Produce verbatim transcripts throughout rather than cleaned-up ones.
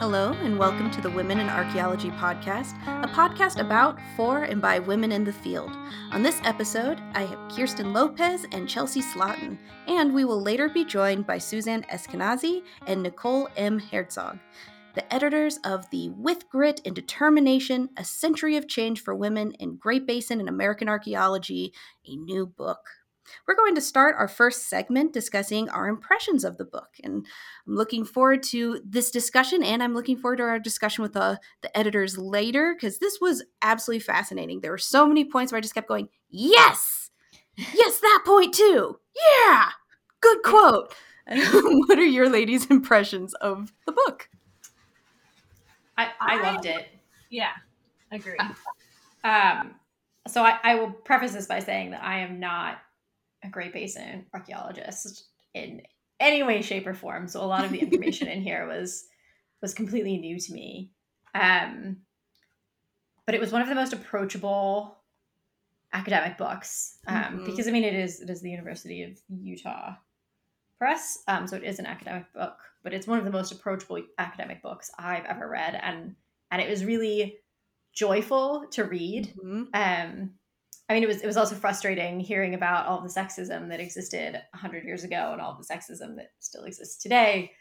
Hello, and welcome to the Women in Archaeology podcast, a podcast about, for, and by women in the field. On this episode, I have Kirsten Lopez and Chelsea Slotin, and we will later be joined by Suzanne Eskenazi and Nicole M. Herzog, the editors of the With Grit and Determination: A Century of Change for Women in Great Basin and American Archaeology, a new book. We're going to start our first segment discussing our impressions of the book, and I'm looking forward to this discussion, and I'm looking forward to our discussion with the, the editors later, because this was absolutely fascinating. There were so many points where I just kept going, yes, yes, that point too, yeah, good quote. What are your ladies' impressions of the book? I, I loved it. Yeah, agree. Um, so I, I will preface this by saying that I am not a Great Basin archaeologist in any way, shape, or form. So a lot of the information in here was was completely new to me. Um, but it was one of the most approachable academic books um, mm-hmm. because, I mean, it is it is the University of Utah Press. Um, so it is an academic book, but it's one of the most approachable academic books I've ever read. And and it was really joyful to read. Mm-hmm. Um I mean, it was it was also frustrating hearing about all the sexism that existed one hundred years ago and all the sexism that still exists today.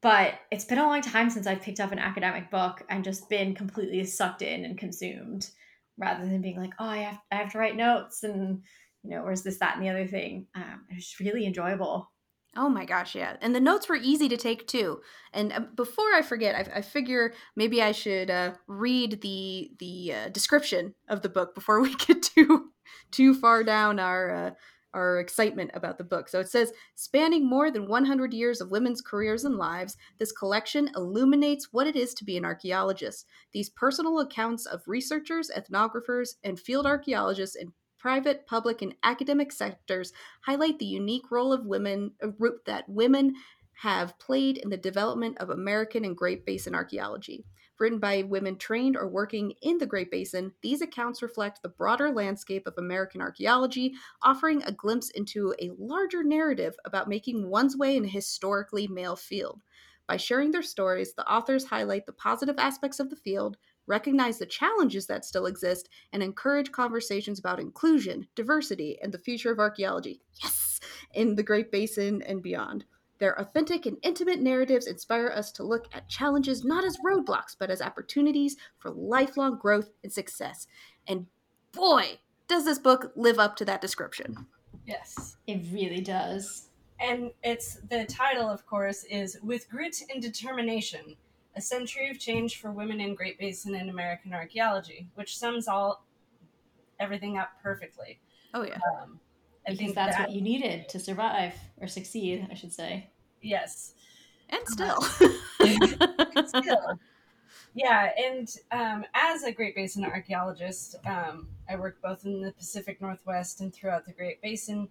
But it's been a long time since I've picked up an academic book and just been completely sucked in and consumed, rather than being like, oh, I have, I have to write notes and, you know, where's this, that, and the other thing. Um, it was really enjoyable. Oh my gosh, yeah. And the notes were easy to take too. And before I forget, I, I figure maybe I should uh, read the the uh, description of the book before we get too too far down our uh, our excitement about the book. So it says, spanning more than one hundred years of women's careers and lives, this collection illuminates what it is to be an archaeologist. These personal accounts of researchers, ethnographers, and field archaeologists in private, public, and academic sectors highlight the unique role of women that women have played in the development of American and Great Basin archaeology. Written by women trained or working in the Great Basin, these accounts reflect the broader landscape of American archaeology, offering a glimpse into a larger narrative about making one's way in a historically male field. By sharing their stories, the authors highlight the positive aspects of the field, recognize the challenges that still exist, and encourage conversations about inclusion, diversity, and the future of archaeology, yes, in the Great Basin and beyond. Their authentic and intimate narratives inspire us to look at challenges not as roadblocks, but as opportunities for lifelong growth and success. And boy, does this book live up to that description. Yes, it really does. And it's the title, of course, is With Grit and Determination: A Century of Change for Women in Great Basin and American Archaeology, which sums all everything up perfectly. Oh, yeah. Um, I because think that's that, what you needed to survive or succeed, I should say. Yes. And still. and still. Yeah, and um, as a Great Basin archaeologist, um, I work both in the Pacific Northwest and throughout the Great Basin.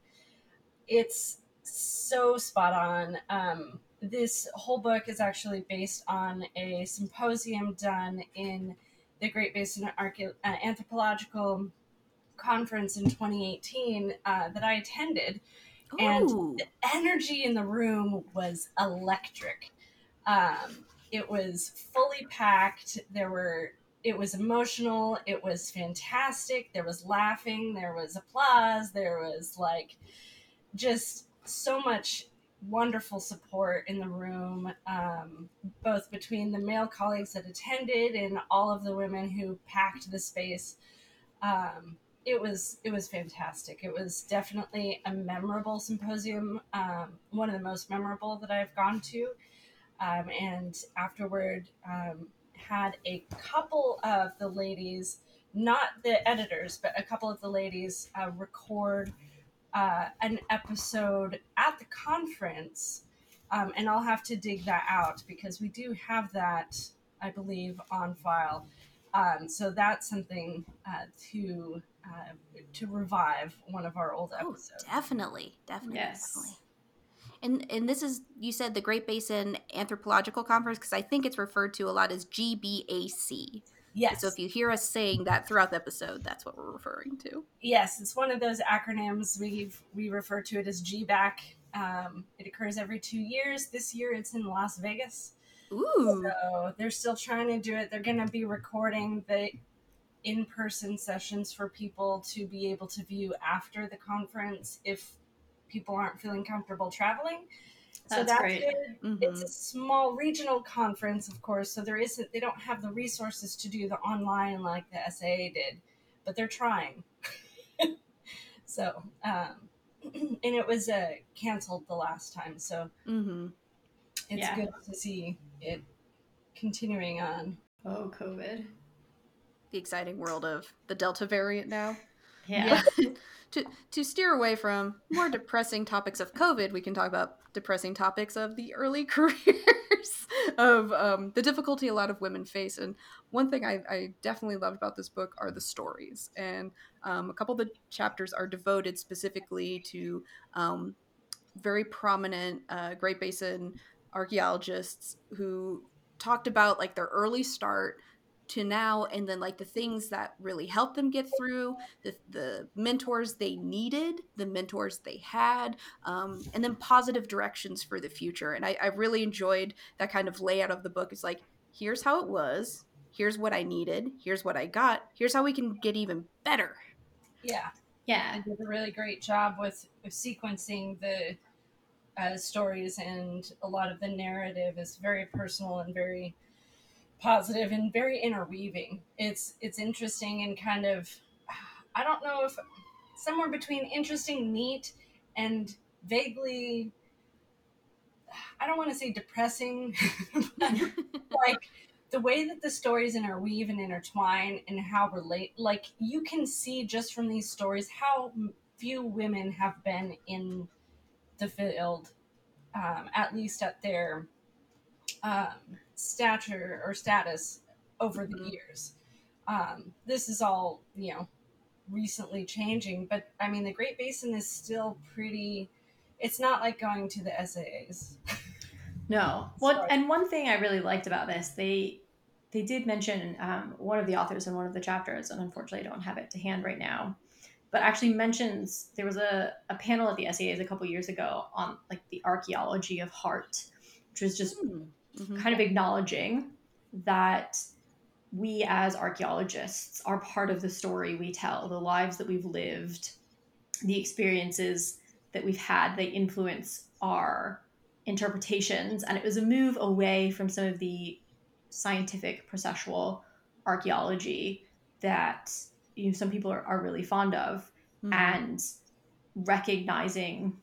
It's so spot on. Um, This whole book is actually based on a symposium done in the Great Basin Arche- uh, Anthropological Conference in twenty eighteen uh, that I attended. Ooh. And the energy in the room was electric. Um, it was fully packed. There were, it was emotional. It was fantastic. There was laughing. There was applause. There was like just so much wonderful support in the room, um, both between the male colleagues that attended and all of the women who packed the space. Um, it was it was fantastic. It was definitely a memorable symposium, um, one of the most memorable that I've gone to. Um, and afterward, um, had a couple of the ladies, not the editors, but a couple of the ladies uh, record Uh, an episode at the conference, um, and I'll have to dig that out because we do have that, I believe, on file. Um, so that's something uh, to uh, to revive one of our old episodes. Oh, definitely, definitely, yes. definitely. And and this is, you said the Great Basin Anthropological Conference, because I think it's referred to a lot as G B A C. Yes. So if you hear us saying that throughout the episode, that's what we're referring to. Yes, it's one of those acronyms. We we refer to it as G B A C. Um, it occurs every two years. This year, it's in Las Vegas. Ooh. So they're still trying to do it. They're going to be recording the in-person sessions for people to be able to view after the conference if people aren't feeling comfortable traveling. That's so that's great. Good. Mm-hmm. It's a small regional conference, of course, so there isn't, they don't have the resources to do the online like the S A A did, but they're trying. So, um, and it was uh, canceled the last time, so mm-hmm. it's yeah. good to see it continuing on. Oh, COVID. The exciting world of the Delta variant now. Yeah. yeah. to to steer away from more depressing topics of COVID, we can talk about depressing topics of the early careers of um, the difficulty a lot of women face. And one thing I, I definitely loved about this book are the stories. And um, a couple of the chapters are devoted specifically to um, very prominent uh, Great Basin archaeologists who talked about like their early start to now, and then like the things that really helped them get through, the, the mentors they needed, the mentors they had, um, and then positive directions for the future. And I, I really enjoyed that kind of layout of the book. It's like, here's how it was, here's what I needed, here's what I got, here's how we can get even better. Yeah. Yeah. You did a really great job with, with sequencing the uh, stories, and a lot of the narrative is very personal and very positive and very interweaving. It's it's interesting and kind of, I don't know if somewhere between interesting, neat, and vaguely, I don't want to say depressing, but like the way that the stories interweave and intertwine and how relate, like you can see just from these stories how few women have been in the field, um, at least at their um, stature or status over the years. Um, this is all, you know, recently changing, but I mean, the Great Basin is still pretty, it's not like going to the S A As. No. Well, and one thing I really liked about this, they, they did mention um, one of the authors in one of the chapters, and unfortunately I don't have it to hand right now, but actually mentions there was a, a panel at the S A As a couple years ago on like the archaeology of heart, which was just mm. Mm-hmm. kind of acknowledging that we as archaeologists are part of the story we tell, the lives that we've lived, the experiences that we've had, they influence our interpretations. And it was a move away from some of the scientific processual archaeology that, you know, some people are, are really fond of, mm-hmm. and recognizing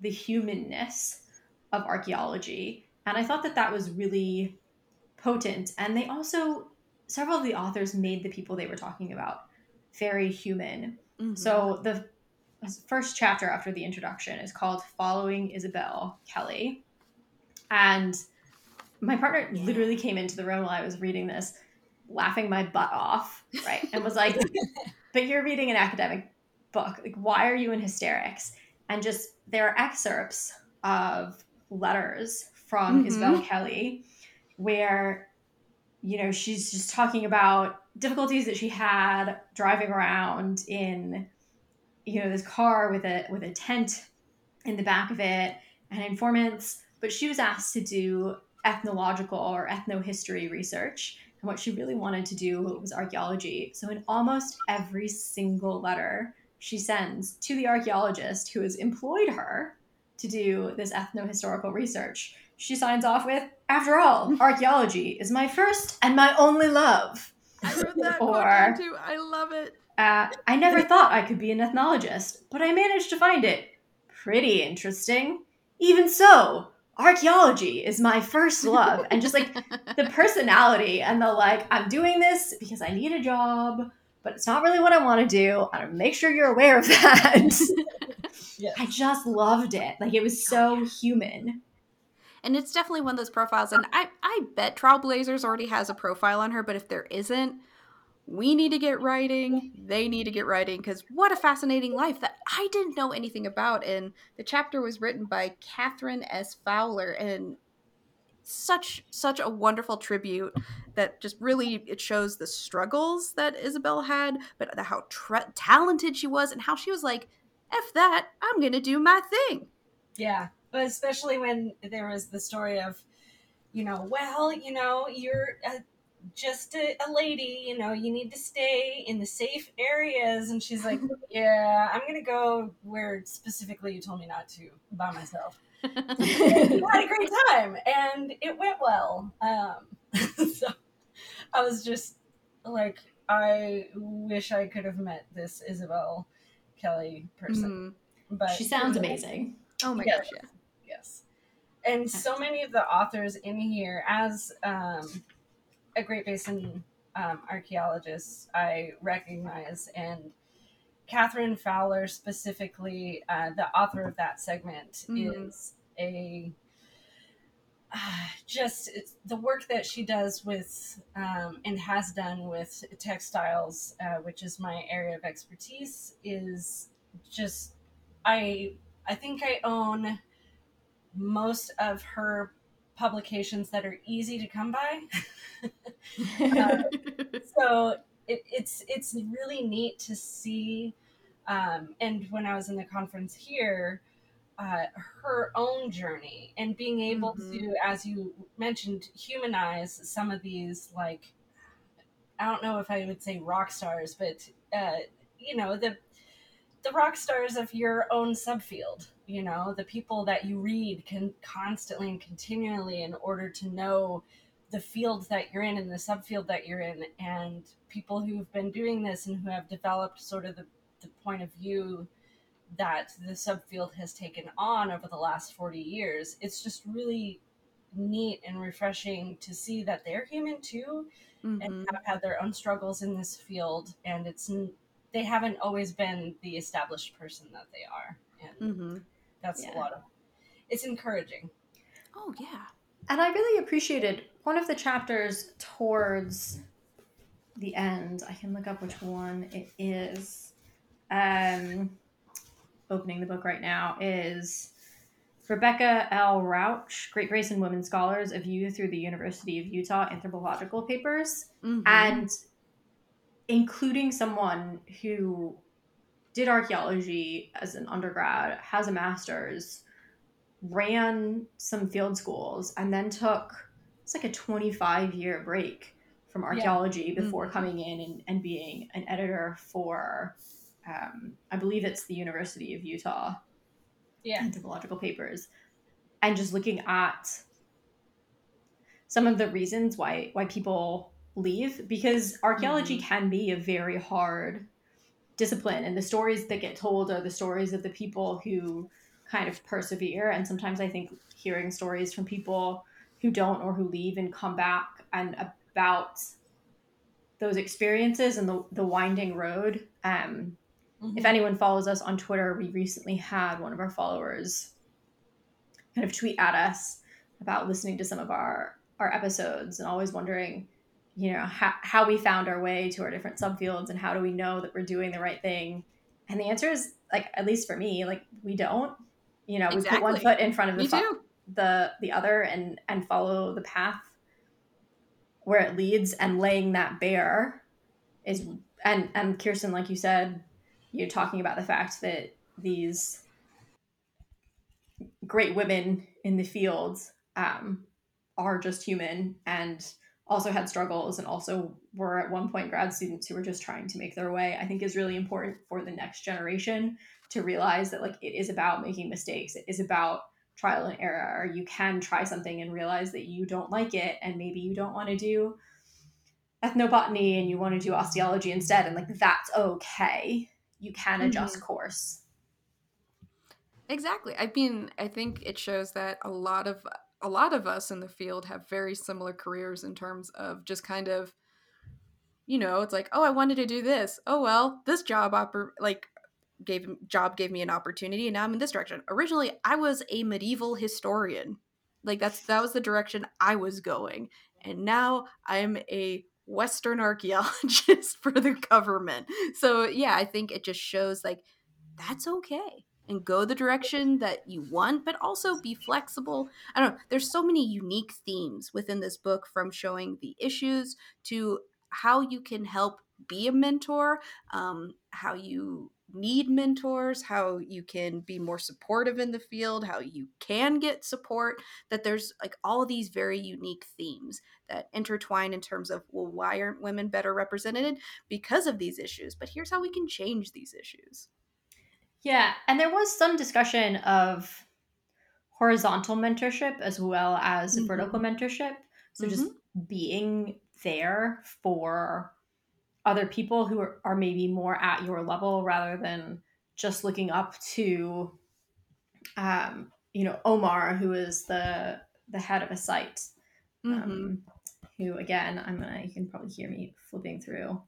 the humanness of archaeology. And I thought that that was really potent. And they also, several of the authors made the people they were talking about very human. Mm-hmm. So the first chapter after the introduction is called Following Isabel Kelly. And my partner yeah. literally came into the room while I was reading this, laughing my butt off, right? And was like, but you're reading an academic book. Like, why are you in hysterics? And just, there are excerpts of letters from mm-hmm. Isabel Kelly, where, you know, she's just talking about difficulties that she had driving around in, you know, this car with a with a tent in the back of it and informants. But she was asked to do ethnological or ethnohistory research, and what she really wanted to do was archaeology. So in almost every single letter she sends to the archaeologist who has employed her to do this ethnohistorical research, she signs off with, "After all, archaeology is my first and my only love." I wrote that or, book too. I love it. Uh, I never thought I could be an ethnologist, but I managed to find it pretty interesting. Even so, archaeology is my first love. And just like the personality and the like, I'm doing this because I need a job, but it's not really what I want to do. I want to make sure you're aware of that. Yes. I just loved it. Like, it was so human. And it's definitely one of those profiles. And I, I bet Trailblazers already has a profile on her, but if there isn't, we need to get writing. They need to get writing, because what a fascinating life that I didn't know anything about. And the chapter was written by Catherine S. Fowler, and such such a wonderful tribute that just really, it shows the struggles that Isabel had, but how tra- talented she was, and how she was like, F that, I'm going to do my thing. Yeah. But especially when there was the story of, you know, well, you know, you're a, just a, a lady, you know, you need to stay in the safe areas. And she's like, yeah, I'm going to go where specifically you told me not to by myself. I had a great time and it went well. Um, so I was just like, I wish I could have met this Isabel Kelly person. Mm-hmm. But she sounds amazing. Oh my yes, gosh. Yeah. Yes. And so many of the authors in here, as um, a Great Basin um, archaeologist, I recognize, and Catherine Fowler specifically, uh, the author of that segment, mm-hmm. is a uh, just it's the work that she does with um, and has done with textiles, uh, which is my area of expertise, is just I I think I own most of her publications that are easy to come by. uh, so it, it's it's really neat to see. Um, and when I was in the conference here, uh, her own journey and being able mm-hmm. to, as you mentioned, humanize some of these, like, I don't know if I would say rock stars, but, uh, you know, the the rock stars of your own subfield, you know, the people that you read can constantly and continually in order to know the field that you're in and the subfield that you're in, and people who've been doing this and who have developed sort of the, the point of view that the subfield has taken on over the last forty years. It's just really neat and refreshing to see that they're human too, mm-hmm. and have had their own struggles in this field. And it's, they haven't always been the established person that they are. And mm-hmm. that's yeah. a lot of, it's encouraging. Oh yeah. And I really appreciated one of the chapters towards the end. I can look up which one it is. Um, opening the book right now is Rebecca L. Rausch, Great Basin Women Scholars of You Through the University of Utah Anthropological Papers. Mm-hmm. And including someone who did archaeology as an undergrad, has a master's, ran some field schools, and then took, it's like a twenty-five year break from archaeology yeah. before mm-hmm. coming in and, and being an editor for, um, I believe it's the University of Utah yeah. Anthropological Papers, and just looking at some of the reasons why, why people leave, because archaeology mm-hmm. can be a very hard discipline, and the stories that get told are the stories of the people who kind of persevere. And sometimes I think hearing stories from people who don't or who leave and come back, and about those experiences and the, the winding road. Um, mm-hmm. If anyone follows us on Twitter, we recently had one of our followers kind of tweet at us about listening to some of our, our episodes and always wondering, you know, how, how we found our way to our different subfields and how do we know that we're doing the right thing? And the answer is, like, at least for me, like, we don't. You know, exactly. We put one foot in front of the, fo- the the other and, and follow the path where it leads, and laying that bare is, and, and Kirsten, like you said, you're talking about the fact that these great women in the fields um, are just human and also had struggles and also were at one point grad students who were just trying to make their way, I think is really important for the next generation to realize that, like, it is about making mistakes. It is about trial and error. You can try something and realize that you don't like it, and maybe you don't want to do ethnobotany and you want to do osteology instead, and, like, that's okay. You can adjust mm-hmm. course. Exactly. I mean, I think it shows that a lot of a lot of us in the field have very similar careers in terms of just kind of, you know, it's like, oh, I wanted to do this. Oh, well, this job oper- like gave job gave me an opportunity, and now I'm in this direction. Originally, I was a medieval historian. Like, that's that was the direction I was going. And now I'm a Western archaeologist for the government. So, yeah, I think it just shows, like, that's okay. And go the direction that you want, but also be flexible. I don't know. There's so many unique themes within this book, from showing the issues to how you can help be a mentor, um, how you need mentors, how you can be more supportive in the field, how you can get support, that there's like all of these very unique themes that intertwine in terms of, well, why aren't women better represented because of these issues? But here's how we can change these issues. Yeah. And there was some discussion of horizontal mentorship as well as mm-hmm. vertical mentorship. So mm-hmm. just being there for other people who are, are maybe more at your level rather than just looking up to, um, you know, Omar, who is the the head of a site, mm-hmm. um, who, again, I'm gonna, you can probably hear me flipping through.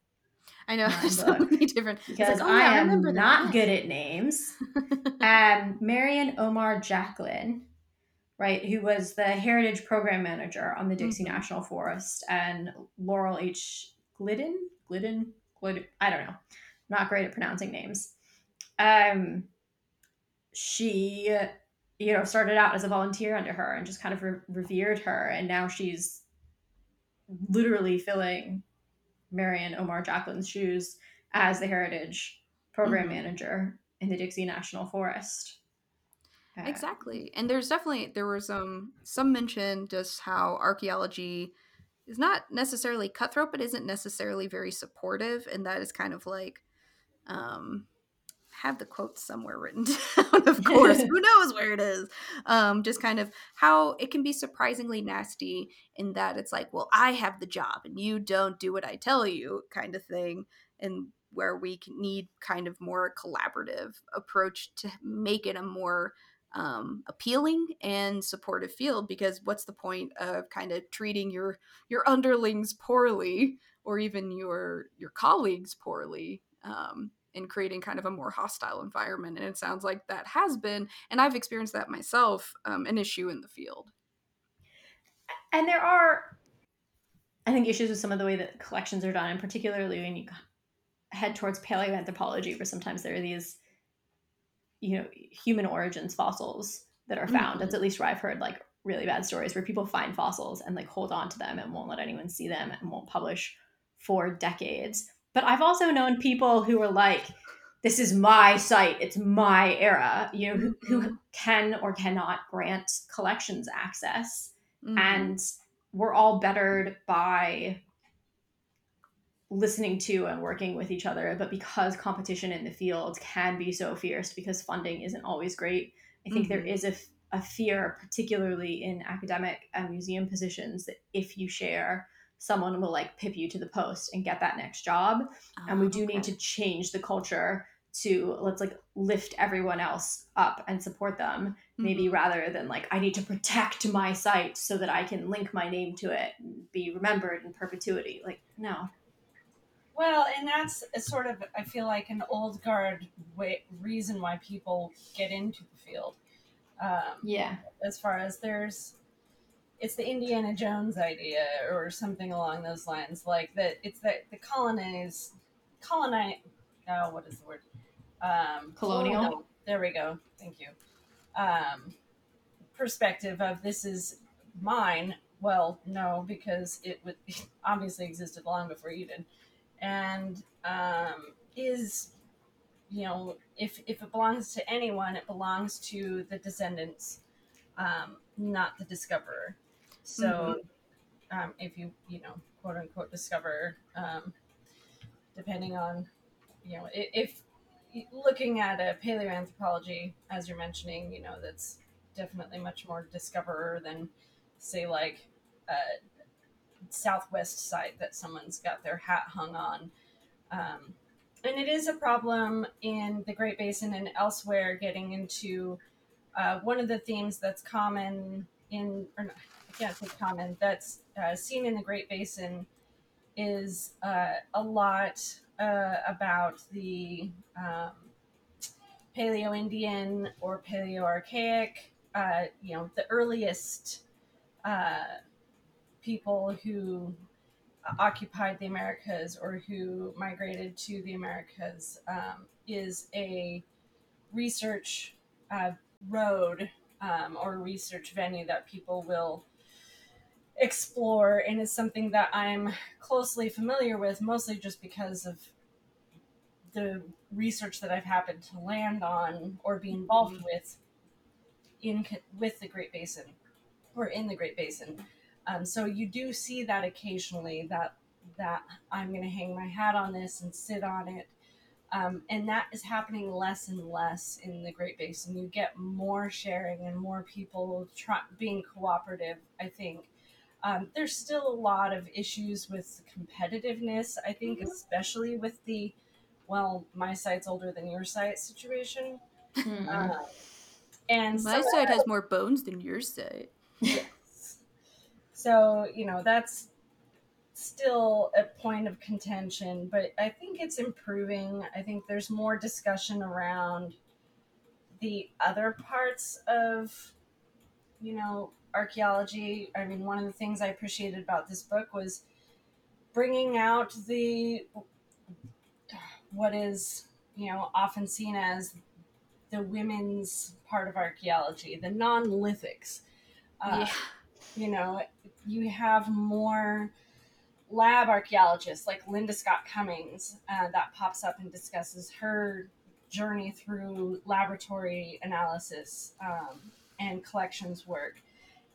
I know, there's so many different. Because like, oh, I yeah, am I not that. good at names. um, Marion Omar Jacqueline, right, who was the Heritage Program Manager on the Dixie mm-hmm. National Forest, and Laurel H. Glidden, Glidden, Glidden, I don't know. Not great at pronouncing names. Um, she, you know, started out as a volunteer under her and just kind of re- revered her. And now she's literally filling Marion Omar Jacqueline's shoes as the Heritage Program mm-hmm. Manager in the Dixie National Forest. Uh, exactly. And there's definitely, there was um, some mention just how archaeology is not necessarily cutthroat, but isn't necessarily very supportive. And that is kind of like, um, have the quote somewhere written down, of course, who knows where it is. Um, just kind of how it can be surprisingly nasty in that it's like, well, I have the job and you don't do what I tell you kind of thing. And where we need kind of more collaborative approach to make it a more um, appealing and supportive field, because what's the point of kind of treating your, your underlings poorly or even your, your colleagues poorly, um, and creating kind of a more hostile environment. And it sounds like that has been, and I've experienced that myself, um, an issue in the field. And there are, I think, issues with some of the way that collections are done, and particularly when you head towards paleoanthropology, where sometimes there are these, you know, human origins fossils that are found. Mm-hmm. That's at least where I've heard like really bad stories, where people find fossils and like hold on to them and won't let anyone see them and won't publish for decades. But I've also known people who are like, this is my site, it's my era, you know, who, who can or cannot grant collections access. Mm-hmm. And we're all bettered by listening to and working with each other. But because competition in the field can be so fierce, because funding isn't always great, I think mm-hmm. there is a, a fear, particularly in academic and museum positions, that if you share, someone will like pip you to the post and get that next job. Oh, and we do okay. need to change the culture to let's like lift everyone else up and support them, mm-hmm. maybe rather than like, I need to protect my site so that I can link my name to it and be remembered in perpetuity. Like, no. Well, and that's a sort of, I feel like, an old guard way, reason why people get into the field. Um, yeah. As far as there's, it's the Indiana Jones idea or something along those lines, like that. It's that the colonies, colonize, oh, what is the word? Um, Colonial. Colonial. There we go. Thank you. Um, perspective of this is mine. Well, no, because it would it obviously existed long before you did. And um, is, you know, if if it belongs to anyone, it belongs to the descendants, um, not the discoverer. So mm-hmm. um, if you, you know, quote unquote discover, um, depending on, you know, if, if looking at a paleoanthropology, as you're mentioning, you know, that's definitely much more discoverer than, say, like, uh, southwest side that someone's got their hat hung on. Um, and it is a problem in the Great Basin and elsewhere getting into uh, one of the themes that's common in, or not, I can't say common, that's uh, seen in the Great Basin is uh, a lot uh, about the um, Paleo-Indian or Paleo-Archaic, uh, you know, the earliest uh people who occupied the Americas or who migrated to the Americas, um, is a research uh, road um, or research venue that people will explore, and is something that I'm closely familiar with, mostly just because of the research that I've happened to land on or be involved with in with the Great Basin or in the Great Basin. Um, so you do see that occasionally, that that I'm going to hang my hat on this and sit on it. Um, and that is happening less and less in the Great Basin. You get more sharing and more people try, being cooperative, I think. Um, there's still a lot of issues with competitiveness, I think, especially with the, well, my site's older than your site situation. Mm-hmm. Uh, and my so site I, has more bones than your site. Yes. So, you know, that's still a point of contention, but I think it's improving. I think there's more discussion around the other parts of, you know, archaeology. I mean, one of the things I appreciated about this book was bringing out the what is, you know, often seen as the women's part of archaeology, the non-lithics. Uh, yeah. You know, you have more lab archaeologists like Linda Scott Cummings uh, that pops up and discusses her journey through laboratory analysis um, and collections work.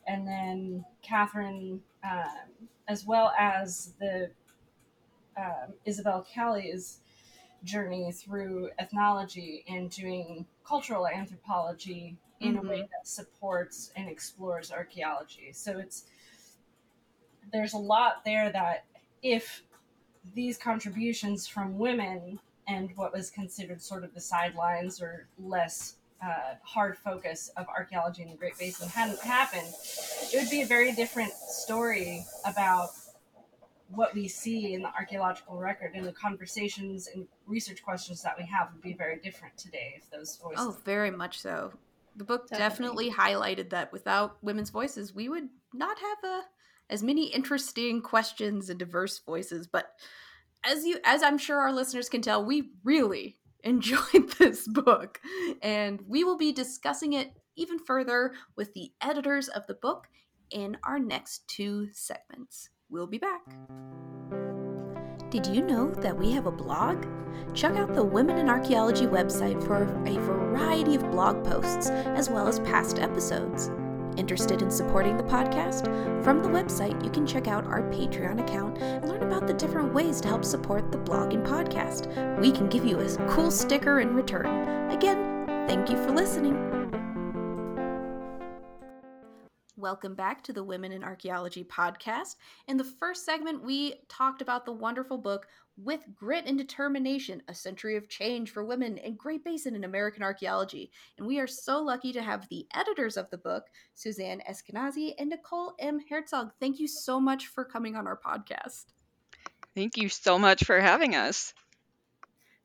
And then Catherine, um, as well as the um, Isabel Kelly's journey through ethnology and doing cultural anthropology in mm-hmm. a way that supports and explores archaeology. So it's there's a lot there that if these contributions from women and what was considered sort of the sidelines or less Uh, hard focus of archaeology in the Great Basin hadn't happened, it would be a very different story about what we see in the archaeological record, and the conversations and research questions that we have would be very different today if those voices. Oh, very much so. The book definitely, definitely highlighted that without women's voices, we would not have a, as many interesting questions and diverse voices. But as you, as I'm sure our listeners can tell, we really enjoyed this book, and we will be discussing it even further with the editors of the book in our next two segments. We'll be back. Did you know that we have a blog? Check out the Women in Archaeology website for a variety of blog posts as well as past episodes. Interested in supporting the podcast? From the website, you can check out our Patreon account and learn about the different ways to help support the blog and podcast. We can give you a cool sticker in return. Again, thank you for listening. Welcome back to the Women in Archaeology podcast. In the first segment, we talked about the wonderful book With Grit and Determination, A Century of Change for Women in Great Basin and American Archaeology. And we are so lucky to have the editors of the book, Suzanne Eskenazi and Nicole M. Herzog. Thank you so much for coming on our podcast. Thank you so much for having us.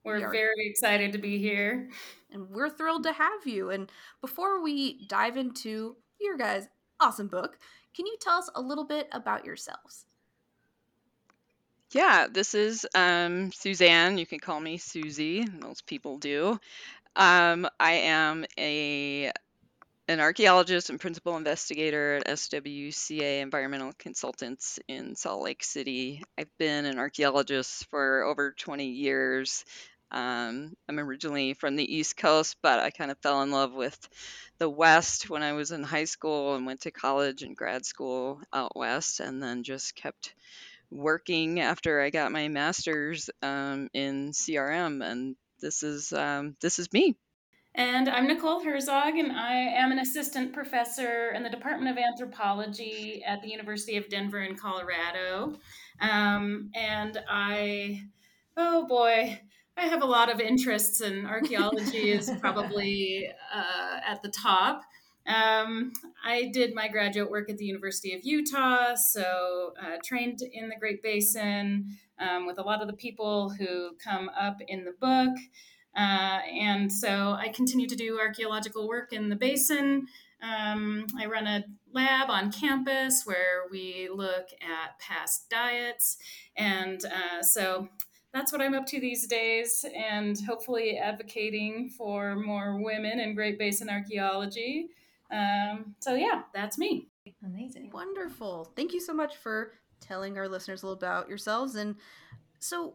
We're we are, very excited to be here. And we're thrilled to have you. And before we dive into your guys' awesome book, can you tell us a little bit about yourselves? Yeah, this is um, Suzanne. You can call me Susie. Most people do. Um, I am a an archaeologist and principal investigator at S W C A Environmental Consultants in Salt Lake City. I've been an archaeologist for over twenty years. Um, I'm originally from the East Coast, but I kind of fell in love with the West when I was in high school and went to college and grad school out West, and then just kept working after I got my master's um, in C R M, and this is um, this is me. And I'm Nicole Herzog, and I am an assistant professor in the Department of Anthropology at the University of Denver in Colorado. Um, and I, oh boy, I have a lot of interests, and archaeology is probably uh, at the top. Um, I did my graduate work at the University of Utah, so uh, trained in the Great Basin um, with a lot of the people who come up in the book. Uh, and so I continue to do archaeological work in the basin. Um, I run a lab on campus where we look at past diets. And uh, so that's what I'm up to these days, and hopefully advocating for more women in Great Basin archaeology. Um, so yeah, that's me. Amazing. Wonderful. Thank you so much for telling our listeners a little about yourselves. And so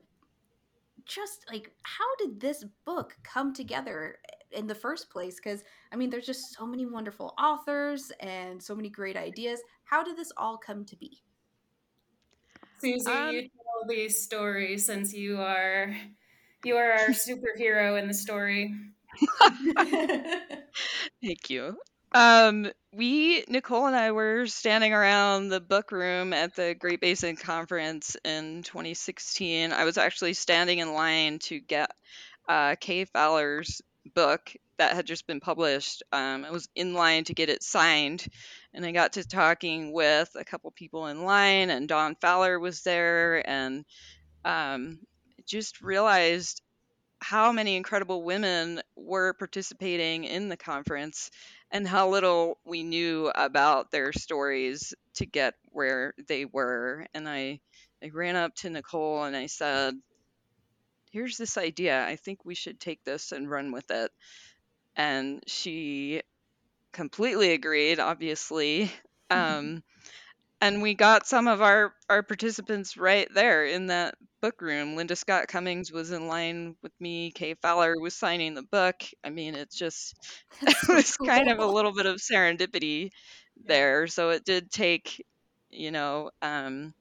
just like, how did this book come together in the first place? Because, I mean, there's just so many wonderful authors and so many great ideas. How did this all come to be? Susie, um, you tell these stories since you are you are our superhero in the story. Thank you. Um, we, Nicole and I, were standing around the book room at the Great Basin Conference in twenty sixteen. I was actually standing in line to get uh, Kay Fowler's book that had just been published. Um, I was in line to get it signed, and I got to talking with a couple people in line, and Don Fowler was there, and um, just realized how many incredible women were participating in the conference and how little we knew about their stories to get where they were. And I, I ran up to Nicole and I said, here's this idea. I think we should take this and run with it. And she completely agreed, obviously. Mm-hmm. Um, and we got some of our, our participants right there in that book room. Linda Scott Cummings was in line with me. Kay Fowler was signing the book. I mean, it's just, it was cool. Kind of a little bit of serendipity there. So it did take, you know, um,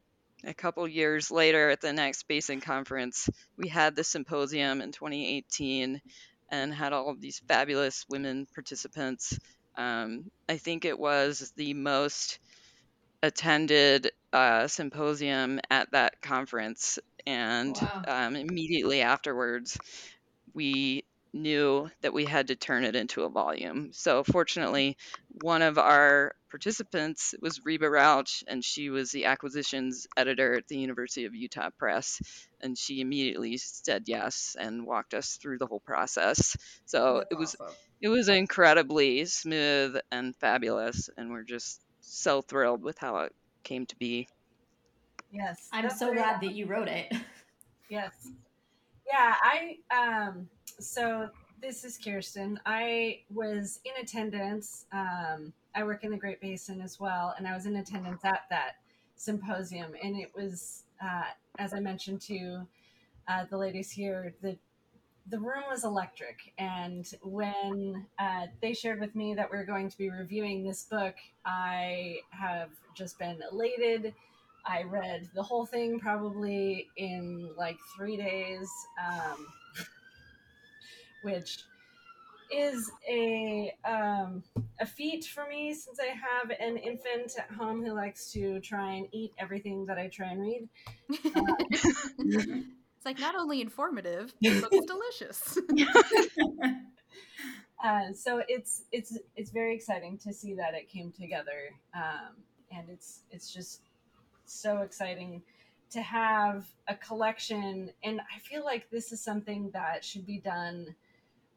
a couple years later at the next Basin Conference, we had the symposium in twenty eighteen and had all of these fabulous women participants. Um, I think it was the most attended uh, symposium at that conference. And wow. um, immediately afterwards, we knew that we had to turn it into a volume. So fortunately, one of our participants was Reba Rausch, and she was the acquisitions editor at the University of Utah Press. And she immediately said yes and walked us through the whole process. So That's it was awesome. It was incredibly smooth and fabulous. And we're just so thrilled with how it came to be. Yes. I'm so glad that you wrote it. Yes. Yeah, I, um, so this is Kirsten. I was in attendance. Um, I work in the Great Basin as well. And I was in attendance at that symposium. And it was, uh, as I mentioned to uh, the ladies here, the, the room was electric. And when uh, they shared with me that we were going to be reviewing this book, I have just been elated. I read the whole thing probably in like three days, um, which is a um, a feat for me since I have an infant at home who likes to try and eat everything that I try and read. Uh, it's like not only informative, but it's delicious. uh, so it's it's it's very exciting to see that it came together, um, and it's it's just. So exciting to have a collection, and I feel like this is something that should be done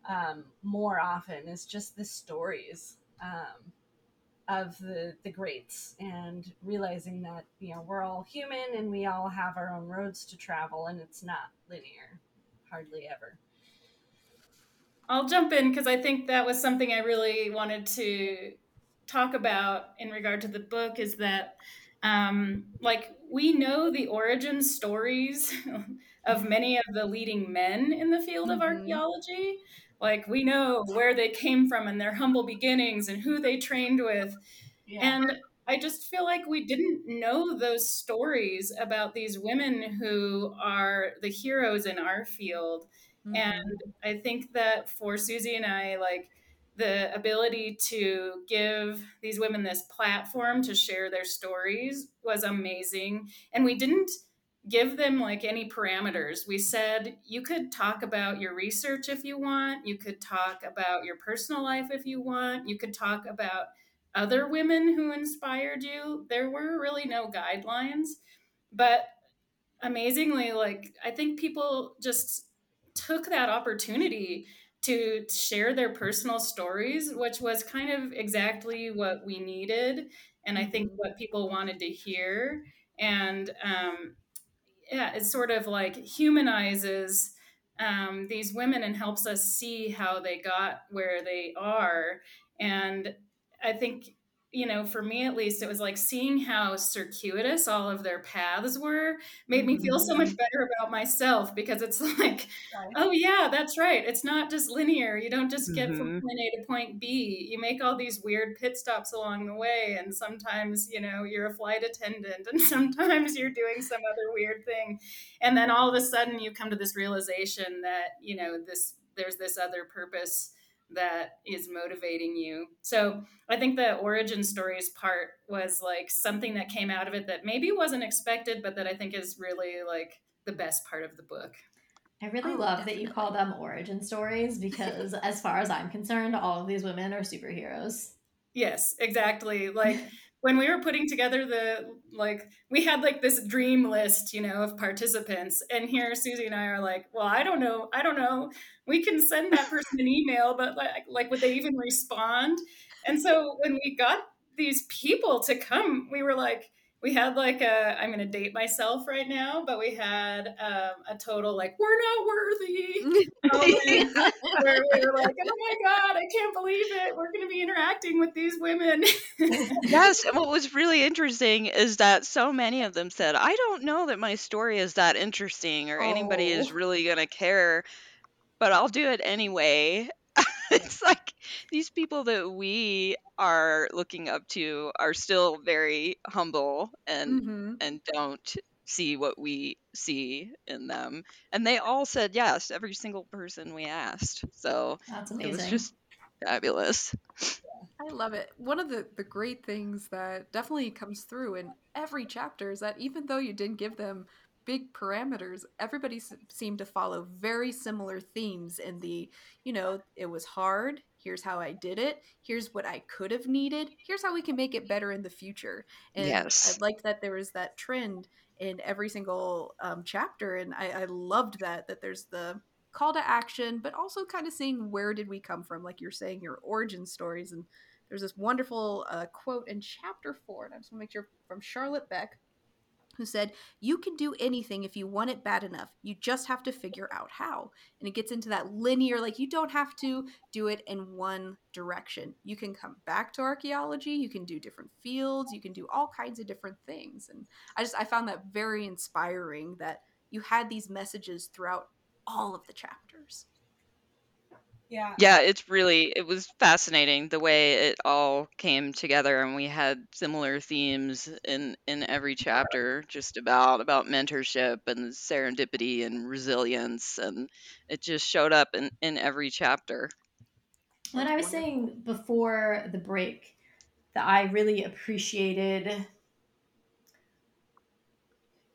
um, more often. It's just the stories um, of the the greats, and realizing that you know we're all human and we all have our own roads to travel, and it's not linear, hardly ever. I'll jump in because I think that was something I really wanted to talk about in regard to the book is that. Um, like we know the origin stories of many of the leading men in the field of mm-hmm. archaeology. Like we know where they came from and their humble beginnings and who they trained with. Yeah. And I just feel like we didn't know those stories about these women who are the heroes in our field. Mm-hmm. And I think that for Susie and I, like, the ability to give these women this platform to share their stories was amazing. And we didn't give them like any parameters. We said, you could talk about your research if you want. You could talk about your personal life if you want. You could talk about other women who inspired you. There were really no guidelines. But amazingly, like I think people just took that opportunity to share their personal stories, which was kind of exactly what we needed. And I think what people wanted to hear. And um, yeah, it sort of like humanizes um, these women and helps us see how they got where they are. And I think you know, for me at least, it was like seeing how circuitous all of their paths were made me feel so much better about myself, because it's like, right. oh yeah, that's right. It's not just linear. You don't just get mm-hmm. from point A to point B. You make all these weird pit stops along the way. And sometimes, you know, you're a flight attendant and sometimes you're doing some other weird thing. And then all of a sudden you come to this realization that, you know, this, there's this other purpose that is motivating you. So I think the origin stories part was like something that came out of it that maybe wasn't expected, but that I think is really like the best part of the book. I really oh, love definitely. that you call them origin stories, because as far as I'm concerned, all of these women are superheroes. Yes, exactly. Like when we were putting together the, like, we had like this dream list, you know, of participants, and here Susie and I are like, well, I don't know. I don't know. We can send that person an email, but like, like, would they even respond? And so when we got these people to come, we were like, we had like a, I'm going to date myself right now, but we had um, a total like, we're not worthy. Moment where we were like, oh my God, I can't believe it. We're going to be interacting with these women. Yes. And what was really interesting is that so many of them said, I don't know that my story is that interesting or oh. anybody is really going to care, but I'll do it anyway. It's like these people that we are looking up to are still very humble and mm-hmm. and don't see what we see in them. And they all said yes, every single person we asked. So that's amazing. It was just fabulous. I love it. One of the, the great things that definitely comes through in every chapter is that even though you didn't give them big parameters, everybody s- seemed to follow very similar themes in the, you know, it was hard, here's how I did it, here's what I could have needed, here's how we can make it better in the future. And yes. I liked that there was that trend in every single um, chapter, and I, I loved that, that there's the call to action, but also kind of seeing where did we come from, like you're saying, your origin stories. And there's this wonderful uh, quote in chapter four, and I just want to make sure, from Charlotte Beck, who said, you can do anything if you want it bad enough. You just have to figure out how. And it gets into that linear, like you don't have to do it in one direction. You can come back to archaeology. You can do different fields. You can do all kinds of different things. And I just, I found that very inspiring that you had these messages throughout all of the chapters. Yeah. Yeah, it's really, it was fascinating the way it all came together, and we had similar themes in, in every chapter, just about, about mentorship and serendipity and resilience, and it just showed up in, in every chapter. When I was saying before the break that I really appreciated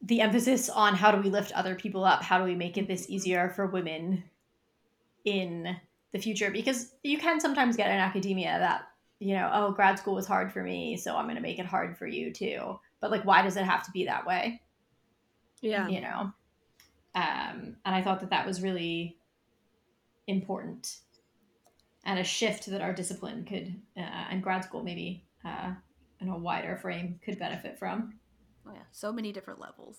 the emphasis on how do we lift other people up? How do we make it this easier for women in the future, because you can sometimes get in academia that, you know, oh, grad school was hard for me, so I'm going to make it hard for you too. But like, why does it have to be that way? Yeah. You know? Um, and I thought that that was really important, and a shift that our discipline could, uh, and grad school maybe uh, in a wider frame could benefit from. Oh yeah. So many different levels.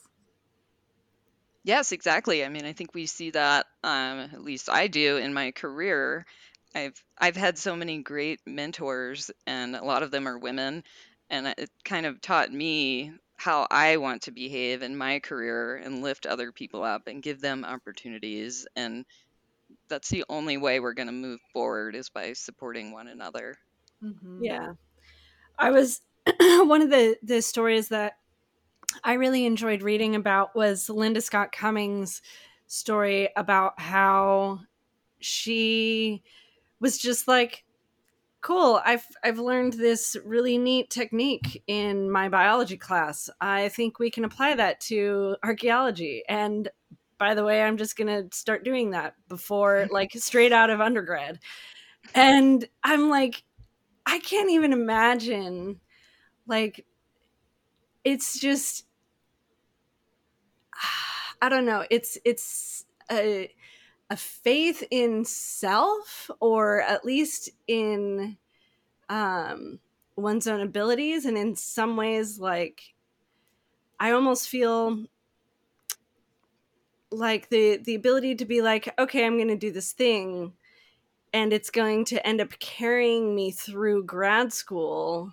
Yes, exactly. I mean, I think we see that, um, at least I do in my career. I've I've had so many great mentors, and a lot of them are women, and it kind of taught me how I want to behave in my career and lift other people up and give them opportunities. And that's the only way we're going to move forward, is by supporting one another. Mm-hmm. Yeah. I was one of the, the stories that I really enjoyed reading about was Linda Scott Cummings' story about how she was just like, cool, I've I've learned this really neat technique in my biology class. I think we can apply that to archaeology. And by the way, I'm just going to start doing that before, like, straight out of undergrad. And I'm like, I can't even imagine, like, it's just, I don't know. It's it's a a faith in self, or at least in um, one's own abilities. And in some ways, like, I almost feel like the the ability to be like, okay, I'm going to do this thing, and it's going to end up carrying me through grad school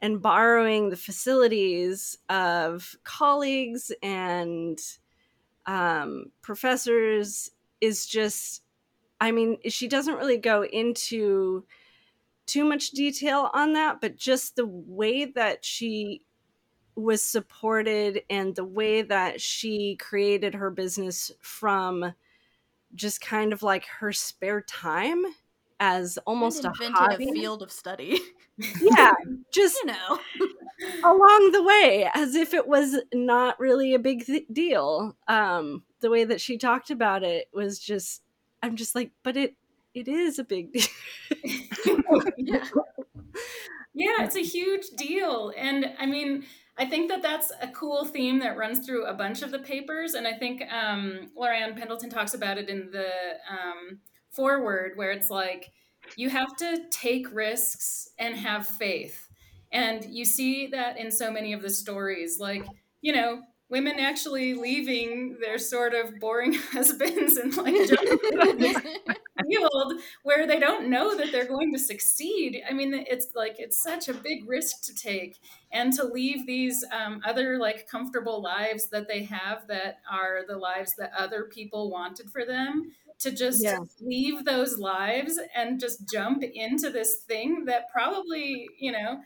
and borrowing the facilities of colleagues and um, professors is just, I mean, she doesn't really go into too much detail on that, but just the way that she was supported and the way that she created her business from just kind of like her spare time as almost a hobby. Field of study. Yeah, just you know, along the way, as if it was not really a big th- deal. Um, the way that she talked about it was just, I'm just like, but it it is a big deal. Yeah. Yeah, it's a huge deal. And I mean, I think that that's a cool theme that runs through a bunch of the papers. And I think um, Lorraine Pendleton talks about it in the um, foreword, where it's like, you have to take risks and have faith. And you see that in so many of the stories, like, you know, women actually leaving their sort of boring husbands and like field where they don't know that they're going to succeed. I mean, it's like, it's such a big risk to take and to leave these um, other like comfortable lives that they have that are the lives that other people wanted for them, to just yeah. leave those lives and just jump into this thing that probably, you know,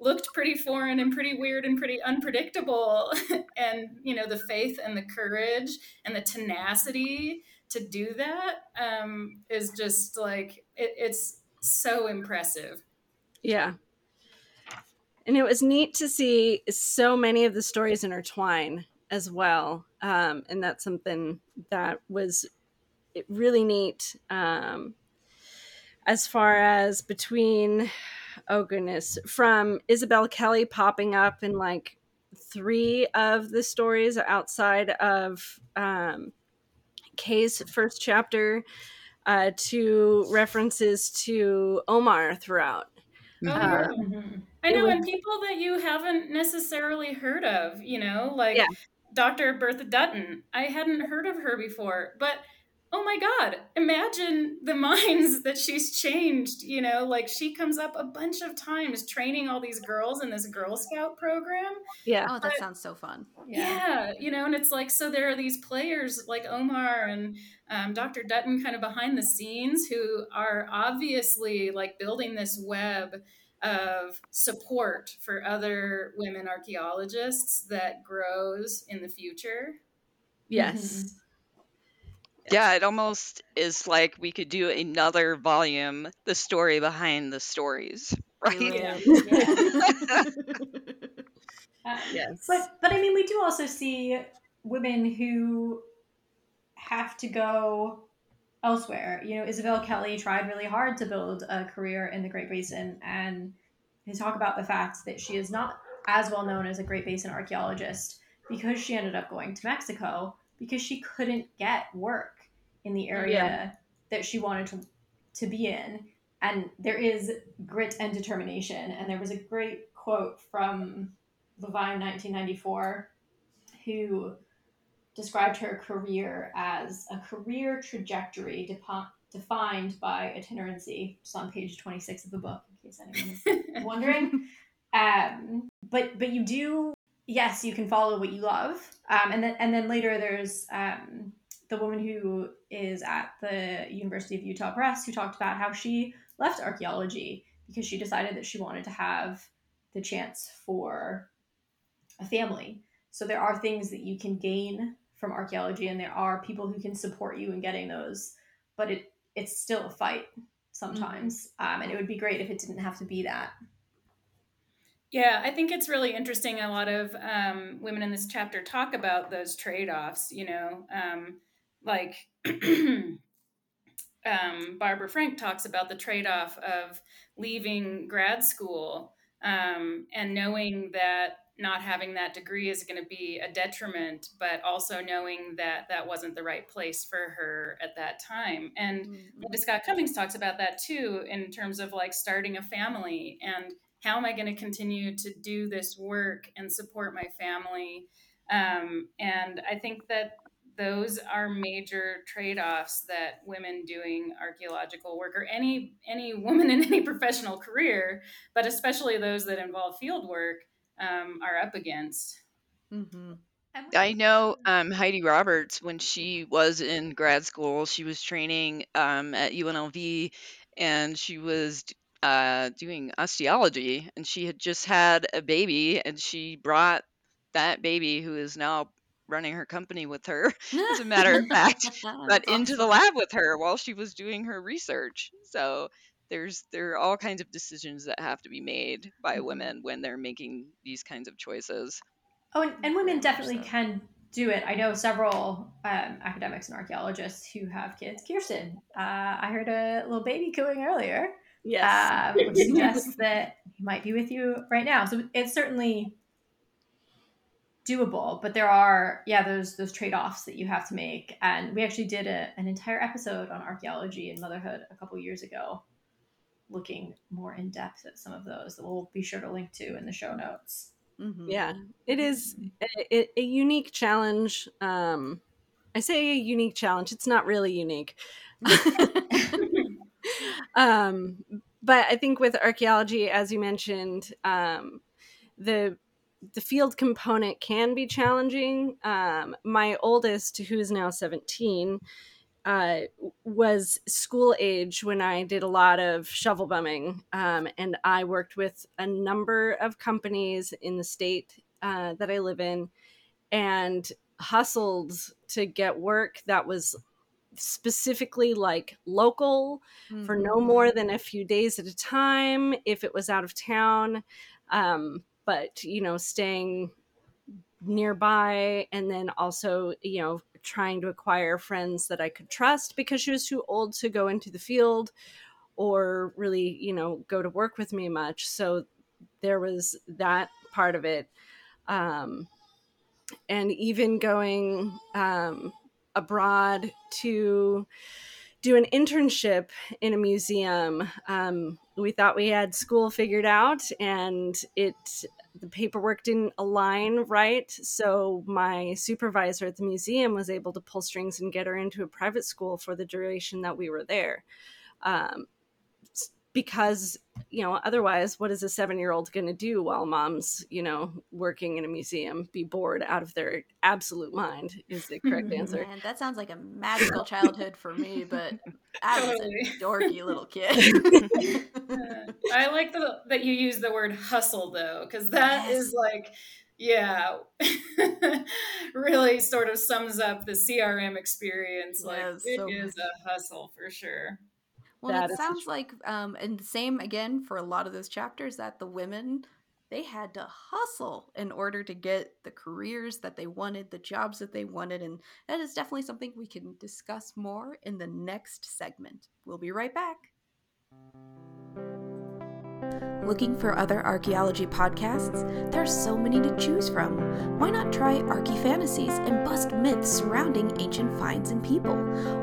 looked pretty foreign and pretty weird and pretty unpredictable. And, you know, the faith and the courage and the tenacity to do that um, is just like, it, it's so impressive. Yeah. And it was neat to see so many of the stories intertwine as well. Um, and that's something that was really neat um, as far as between... Oh, goodness. From Isabel Kelly popping up in like three of the stories outside of um, Kay's first chapter uh, to references to Omar throughout. Oh, uh, mm-hmm. I know, was, and people that you haven't necessarily heard of, you know, like yeah. Doctor Bertha Dutton. I hadn't heard of her before, but oh my God, imagine the minds that she's changed, you know, like she comes up a bunch of times training all these girls in this Girl Scout program. Yeah. Oh, that but, sounds so fun. Yeah. yeah. You know, and it's like, so there are these players like Omar and um, Doctor Dutton kind of behind the scenes who are obviously like building this web of support for other women archaeologists that grows in the future. Yes. Mm-hmm. Yeah, it almost is like we could do another volume, the story behind the stories, right? Yeah. yeah. uh, yes. But, but I mean, we do also see women who have to go elsewhere. You know, Isabel Kelly tried really hard to build a career in the Great Basin, and they talk about the fact that she is not as well known as a Great Basin archaeologist because she ended up going to Mexico because she couldn't get work in the area yeah. that she wanted to, to be in. And there is grit and determination. And there was a great quote from Levine nineteen ninety-four, who described her career as a career trajectory de- defined by itinerancy. It's on page twenty-six of the book, in case anyone is wondering. Um, but, but you do... Yes, you can follow what you love. Um, and then and then later there's um, the woman who is at the University of Utah Press who talked about how she left archaeology because she decided that she wanted to have the chance for a family. So there are things that you can gain from archaeology, and there are people who can support you in getting those, but it it's still a fight sometimes. Mm-hmm. Um, and it would be great if it didn't have to be that. Yeah, I think it's really interesting. A lot of um, women in this chapter talk about those trade-offs, you know, um, like um, Barbara Frank talks about the trade-off of leaving grad school um, and knowing that not having that degree is going to be a detriment, but also knowing that that wasn't the right place for her at that time. And mm-hmm. Linda Scott Cummings talks about that too, in terms of like starting a family and how am I going to continue to do this work and support my family? Um, and I think that those are major trade-offs that women doing archaeological work, or any any woman in any professional career, but especially those that involve field work, um, are up against. Mm-hmm. I know um, Heidi Roberts, when she was in grad school, she was training um, at U N L V, and she was uh, doing osteology, and she had just had a baby, and she brought that baby, who is now running her company with her, as a matter of fact, but awesome. into the lab with her while she was doing her research. So there's there are all kinds of decisions that have to be made by women when they're making these kinds of choices. Oh, and, and women definitely so. can do it. I know several um, academics and archaeologists who have kids. Kirsten, uh, I heard a little baby cooing earlier. Yes. Uh, which suggests that he might be with you right now. So it's certainly doable, but there are, yeah, those those trade-offs that you have to make. And we actually did a, an entire episode on archaeology and motherhood a couple years ago, looking more in depth at some of those that we'll be sure to link to in the show notes. Mm-hmm. Yeah, it is a, a unique challenge. Um, I say a unique challenge. It's not really unique. um, but I think with archaeology, as you mentioned, um, the the field component can be challenging. Um, my oldest, who is now seventeen, uh, was school age when I did a lot of shovel bumming. Um, and I worked with a number of companies in the state uh, that I live in, and hustled to get work that was specifically like local mm-hmm. for no more than a few days at a time, if it was out of town, um, but, you know, staying nearby, and then also, you know, trying to acquire friends that I could trust, because she was too old to go into the field or really, you know, go to work with me much. So there was that part of it. Um, and even going um, abroad to do an internship in a museum. Um, we thought we had school figured out, and it the paperwork didn't align right. So my supervisor at the museum was able to pull strings and get her into a private school for the duration that we were there. Um, because, you know, otherwise, what is a seven-year-old going to do while mom's, you know, working in a museum? Be bored out of their absolute mind is the correct answer. Man, that sounds like a magical childhood for me, but I was a dorky little kid. uh, I like the, that you use the word hustle, though, because that yes. is like, yeah, really sort of sums up the C R M experience. Like, yeah, it so is a hustle for sure. Well, it sounds like, um, and same again for a lot of those chapters, that the women, they had to hustle in order to get the careers that they wanted, the jobs that they wanted. And that is definitely something we can discuss more in the next segment. We'll be right back. Looking for other archaeology podcasts? There's so many to choose from. Why not try Archae Fantasies and bust myths surrounding ancient finds and people?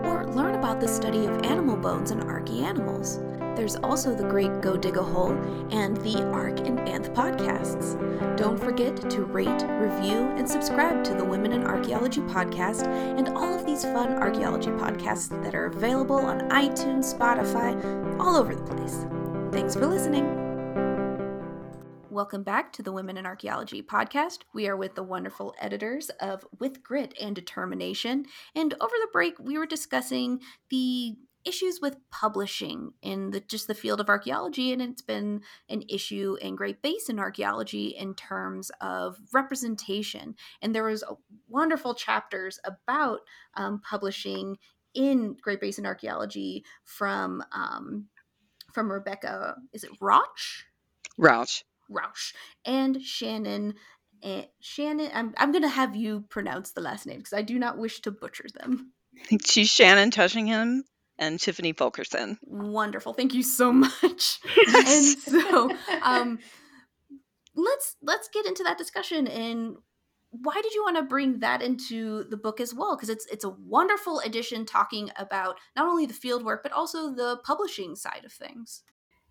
Or learn about the study of animal bones and archae animals. There's also the great Go Dig a Hole and the Arc and Anth podcasts. Don't forget to rate, review, and subscribe to the Women in Archaeology podcast and all of these fun archaeology podcasts that are available on iTunes, Spotify, all over the place. Thanks for listening. Welcome back to the Women in Archaeology podcast. We are with the wonderful editors of With Grit and Determination. And over the break, we were discussing the issues with publishing in the, just the field of archaeology. And it's been an issue in Great Basin archaeology in terms of representation. And there was wonderful chapters about um, publishing in Great Basin archaeology from, um, from Rebecca, is it Rausch? Rausch. Rausch and Shannon and Shannon. I'm I'm gonna have you pronounce the last name because I do not wish to butcher them. She's Shannon Tushingham and Tiffany Fulkerson. Wonderful, thank you so much. Yes. And so, um, let's let's get into that discussion. And why did you want to bring that into the book as well? Because it's it's a wonderful edition talking about not only the field work but also the publishing side of things.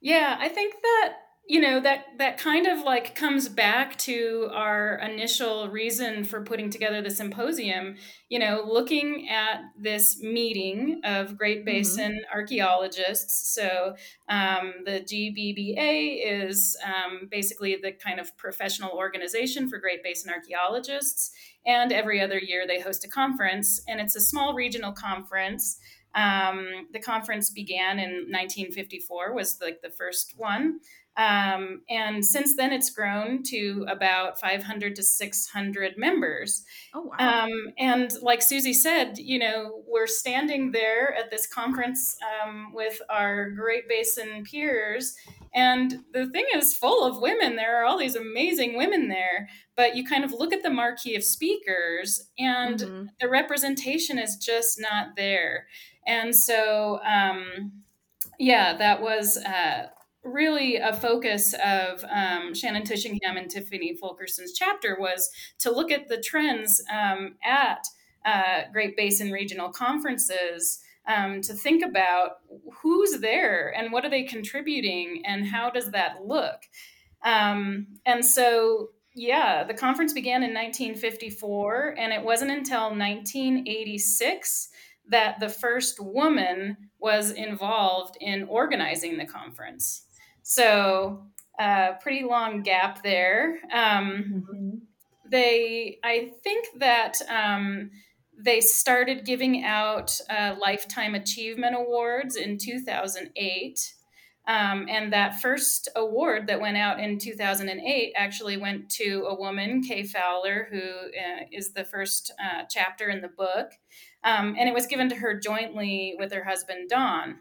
Yeah, I think that you know, that that kind of like comes back to our initial reason for putting together the symposium, you know, looking at this meeting of Great Basin mm-hmm. archaeologists. So um, the G B B A is um, basically the kind of professional organization for Great Basin archaeologists. And every other year they host a conference, and it's a small regional conference. Um, the conference began in nineteen fifty-four, was like the first one. Um, and since then, it's grown to about five hundred to six hundred members. Oh, wow. Um, and like Susie said, you know, we're standing there at this conference um, with our Great Basin peers. And the thing is full of women. There are all these amazing women there. But you kind of look at the marquee of speakers, and mm-hmm. the representation is just not there. And so, um, yeah, that was... Uh, really a focus of um, Shannon Tushingham and Tiffany Fulkerson's chapter was to look at the trends um, at uh, Great Basin regional conferences, um, to think about who's there and what are they contributing and how does that look? Um, and so, yeah, the conference began in nineteen fifty-four, and it wasn't until nineteen eighty-six that the first woman was involved in organizing the conference. So a uh, pretty long gap there. Um, mm-hmm. They, I think that um, they started giving out uh, lifetime achievement awards in two thousand eight. Um, and that first award that went out in two thousand eight actually went to a woman, Kay Fowler, who uh, is the first uh, chapter in the book. Um, and it was given to her jointly with her husband, Don.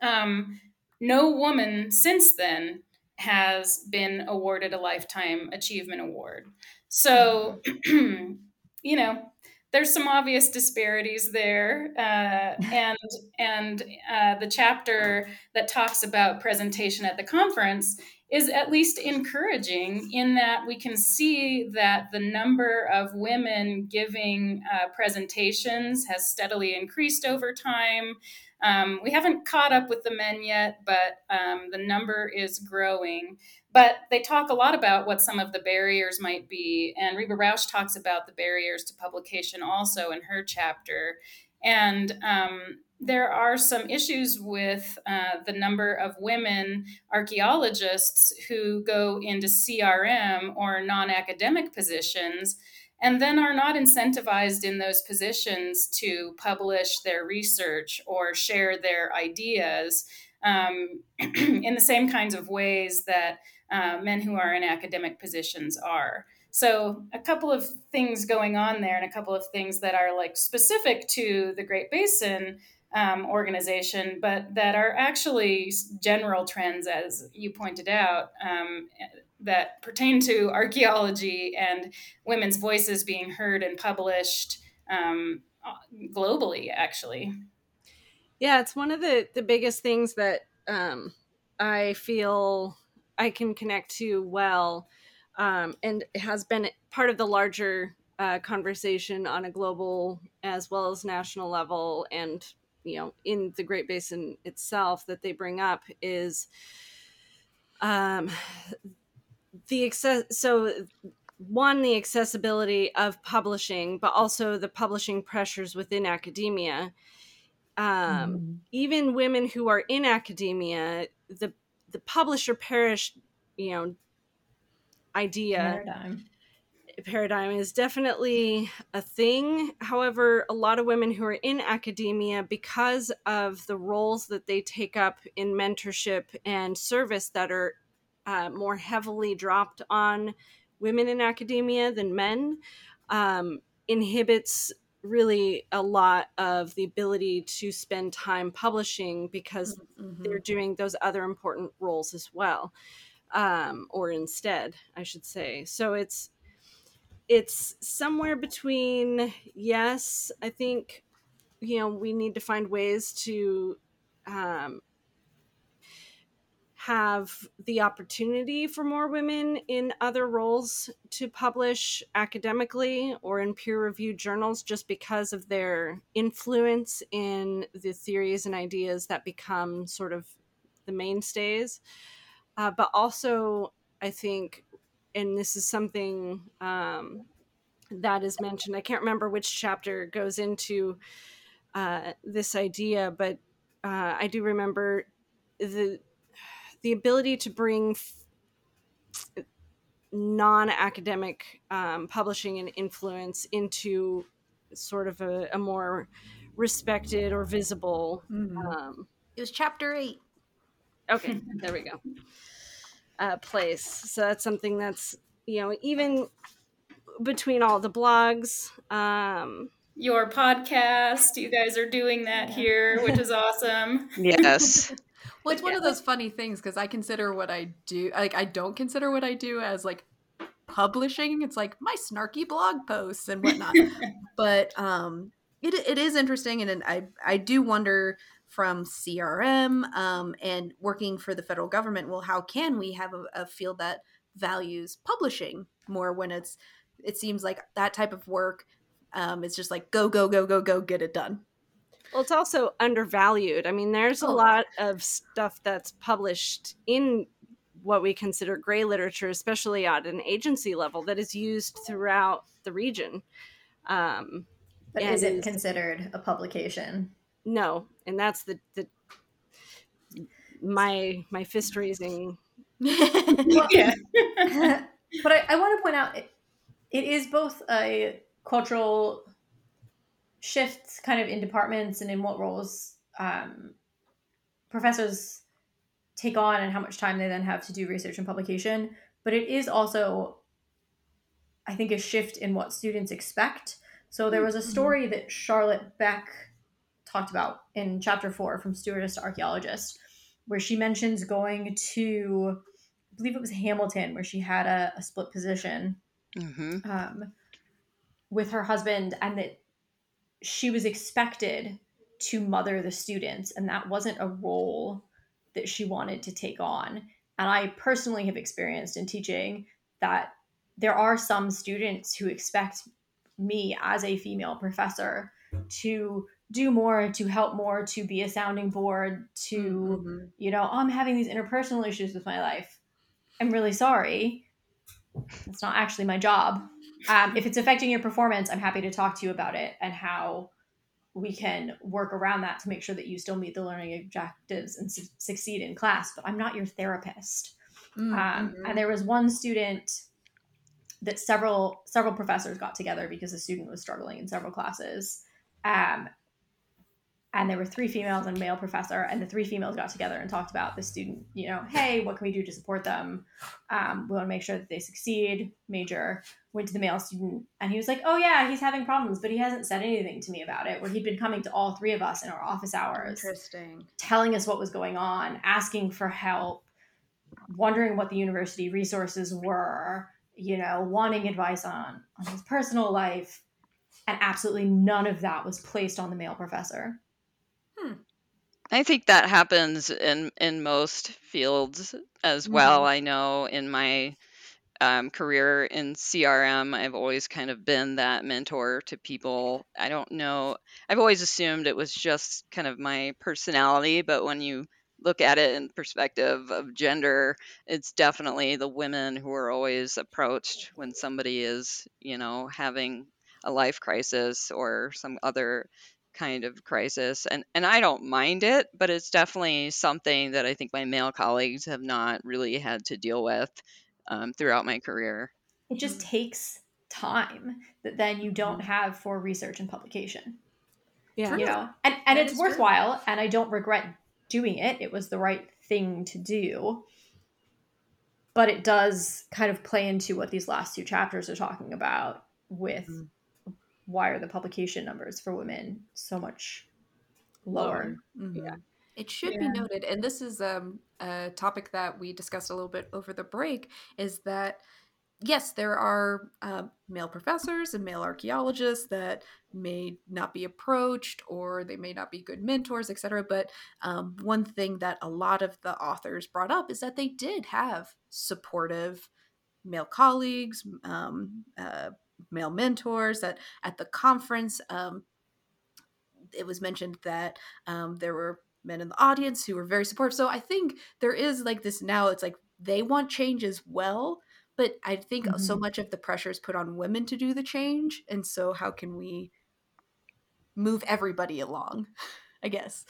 Um, no woman since then has been awarded a Lifetime Achievement Award. So, you know, there's some obvious disparities there. Uh, and and uh, the chapter that talks about presentation at the conference is at least encouraging in that we can see that the number of women giving uh, presentations has steadily increased over time. Um, we haven't caught up with the men yet, but um, the number is growing. But they talk a lot about what some of the barriers might be. And Rebecca Rausch talks about the barriers to publication also in her chapter. And um, there are some issues with uh, the number of women archaeologists who go into C R M or non-academic positions and then are not incentivized in those positions to publish their research or share their ideas um, in the same kinds of ways that uh, men who are in academic positions are. So a couple of things going on there, and a couple of things that are like specific to the Great Basin um, organization, but that are actually general trends, as you pointed out, um, that pertain to archaeology and women's voices being heard and published um, globally, actually. Yeah, it's one of the, the biggest things that um, I feel I can connect to well. Um, and it has been part of the larger uh, conversation on a global as well as national level, and you know, in the Great Basin itself, that they bring up is um, the access. So, one, the accessibility of publishing, but also the publishing pressures within academia. Um, mm-hmm. Even women who are in academia, the the publish or perish, you know. idea paradigm. paradigm is definitely a thing. However, a lot of women who are in academia, because of the roles that they take up in mentorship and service that are uh, more heavily dropped on women in academia than men, um, inhibits really a lot of the ability to spend time publishing because mm-hmm. they're doing those other important roles as well. Um, or instead, I should say. So it's it's somewhere between, yes, I think, you know, we need to find ways to um, have the opportunity for more women in other roles to publish academically or in peer-reviewed journals just because of their influence in the theories and ideas that become sort of the mainstays. Uh, but also, I think, and this is something um, that is mentioned, I can't remember which chapter goes into uh, this idea, but uh, I do remember the the ability to bring f- non-academic um, publishing and influence into sort of a, a more respected or visible. Mm-hmm. Um, it was chapter eight. Okay, there we go. Uh, place. So that's something that's, you know, even between all the blogs. Um, Your podcast, you guys are doing that yeah. here, which is awesome. Yes. Well, it's one yeah. of those funny things because I consider what I do, like I don't consider what I do as like publishing. It's like my snarky blog posts and whatnot. But um, it it is interesting. And, and I, I do wonder from C R M um, and working for the federal government, well, how can we have a, a field that values publishing more when it's, it seems like that type of work um, is just like, go, go, go, go, go, get it done. Well, it's also undervalued. I mean, there's oh. a lot of stuff that's published in what we consider gray literature, especially at an agency level, that is used throughout the region. Um, but is it considered a publication? No, and that's the, the my my fist raising. Well, yeah. But I, I want to point out it, it is both a cultural shift, kind of in departments and in what roles um, professors take on and how much time they then have to do research and publication. But it is also, I think, a shift in what students expect. So there was a story that Charlotte Beck talked about in chapter four, From Stewardess to Archaeologist, where she mentions going to, I believe it was Hamilton, where she had a, a split position mm-hmm. um, with her husband, and that she was expected to mother the students. And that wasn't a role that she wanted to take on. And I personally have experienced in teaching that there are some students who expect me as a female professor to do more, to help more, to be a sounding board, to, mm-hmm. you know, oh, I'm having these interpersonal issues with my life. I'm really sorry. It's not actually my job. Um, if it's affecting your performance, I'm happy to talk to you about it and how we can work around that to make sure that you still meet the learning objectives and su- succeed in class, but I'm not your therapist. Mm-hmm. Um, and there was one student that several, several professors got together because the student was struggling in several classes. Um, And there were three females and a male professor, and the three females got together and talked about the student, you know, hey, what can we do to support them? Um, we want to make sure that they succeed. Major went to the male student, and he was like, oh, yeah, he's having problems, but he hasn't said anything to me about it. Where he'd been coming to all three of us in our office hours, interesting, telling us what was going on, asking for help, wondering what the university resources were, you know, wanting advice on, on his personal life. And absolutely none of that was placed on the male professor. Hmm. I think that happens in, in most fields as well. Mm-hmm. I know in my um, career in C R M, I've always kind of been that mentor to people. I don't know. I've always assumed it was just kind of my personality, but when you look at it in perspective of gender, it's definitely the women who are always approached when somebody is, you know, having a life crisis or some other kind of crisis. And, and I don't mind it, but it's definitely something that I think my male colleagues have not really had to deal with um, throughout my career. It just takes time that then you don't have for research and publication. Yeah. You know, and, and it's worthwhile, true. And I don't regret doing it. It was the right thing to do. But it does kind of play into what these last two chapters are talking about with mm-hmm. why are the publication numbers for women so much lower? Mm-hmm. Yeah, it should yeah. be noted, and this is um, a topic that we discussed a little bit over the break, is that, yes, there are uh, male professors and male archaeologists that may not be approached, or they may not be good mentors, et cetera. But um, one thing that a lot of the authors brought up is that they did have supportive male colleagues, um, uh, male mentors. That at the conference, um, it was mentioned that um, there were men in the audience who were very supportive. So I think there is like this now, it's like they want change as well. But I think mm-hmm. so much of the pressure is put on women to do the change. And so how can we move everybody along, I guess?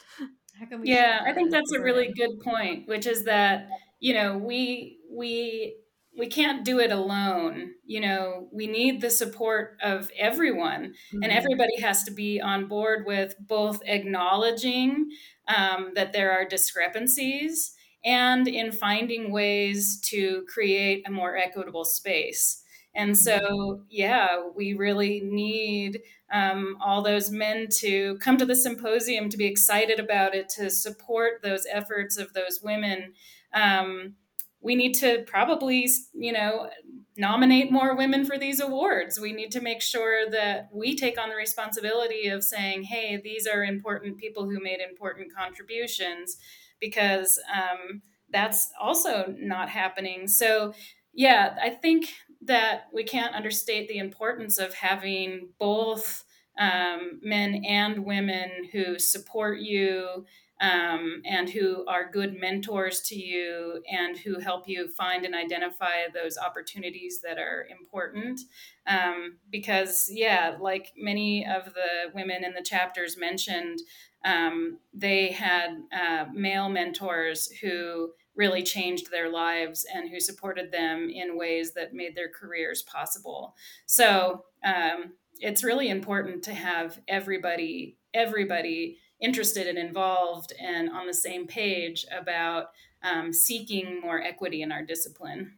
How can we yeah, I think that's a really good point, which is that, you know, we we we can't do it alone. You know, we need the support of everyone. Mm-hmm. And everybody has to be on board with both acknowledging um, that there are discrepancies and in finding ways to create a more equitable space. And so, yeah, we really need um, all those men to come to the symposium, to be excited about it, to support those efforts of those women. Um, we need to probably, you know, nominate more women for these awards. We need to make sure that we take on the responsibility of saying, hey, these are important people who made important contributions. Because um, that's also not happening. So, yeah, I think that we can't understate the importance of having both um, men and women who support you um, and who are good mentors to you and who help you find and identify those opportunities that are important. Um, because, yeah, like many of the women in the chapters mentioned, Um, they had uh, male mentors who really changed their lives and who supported them in ways that made their careers possible. So um, it's really important to have everybody, everybody interested and involved and on the same page about um, seeking more equity in our discipline.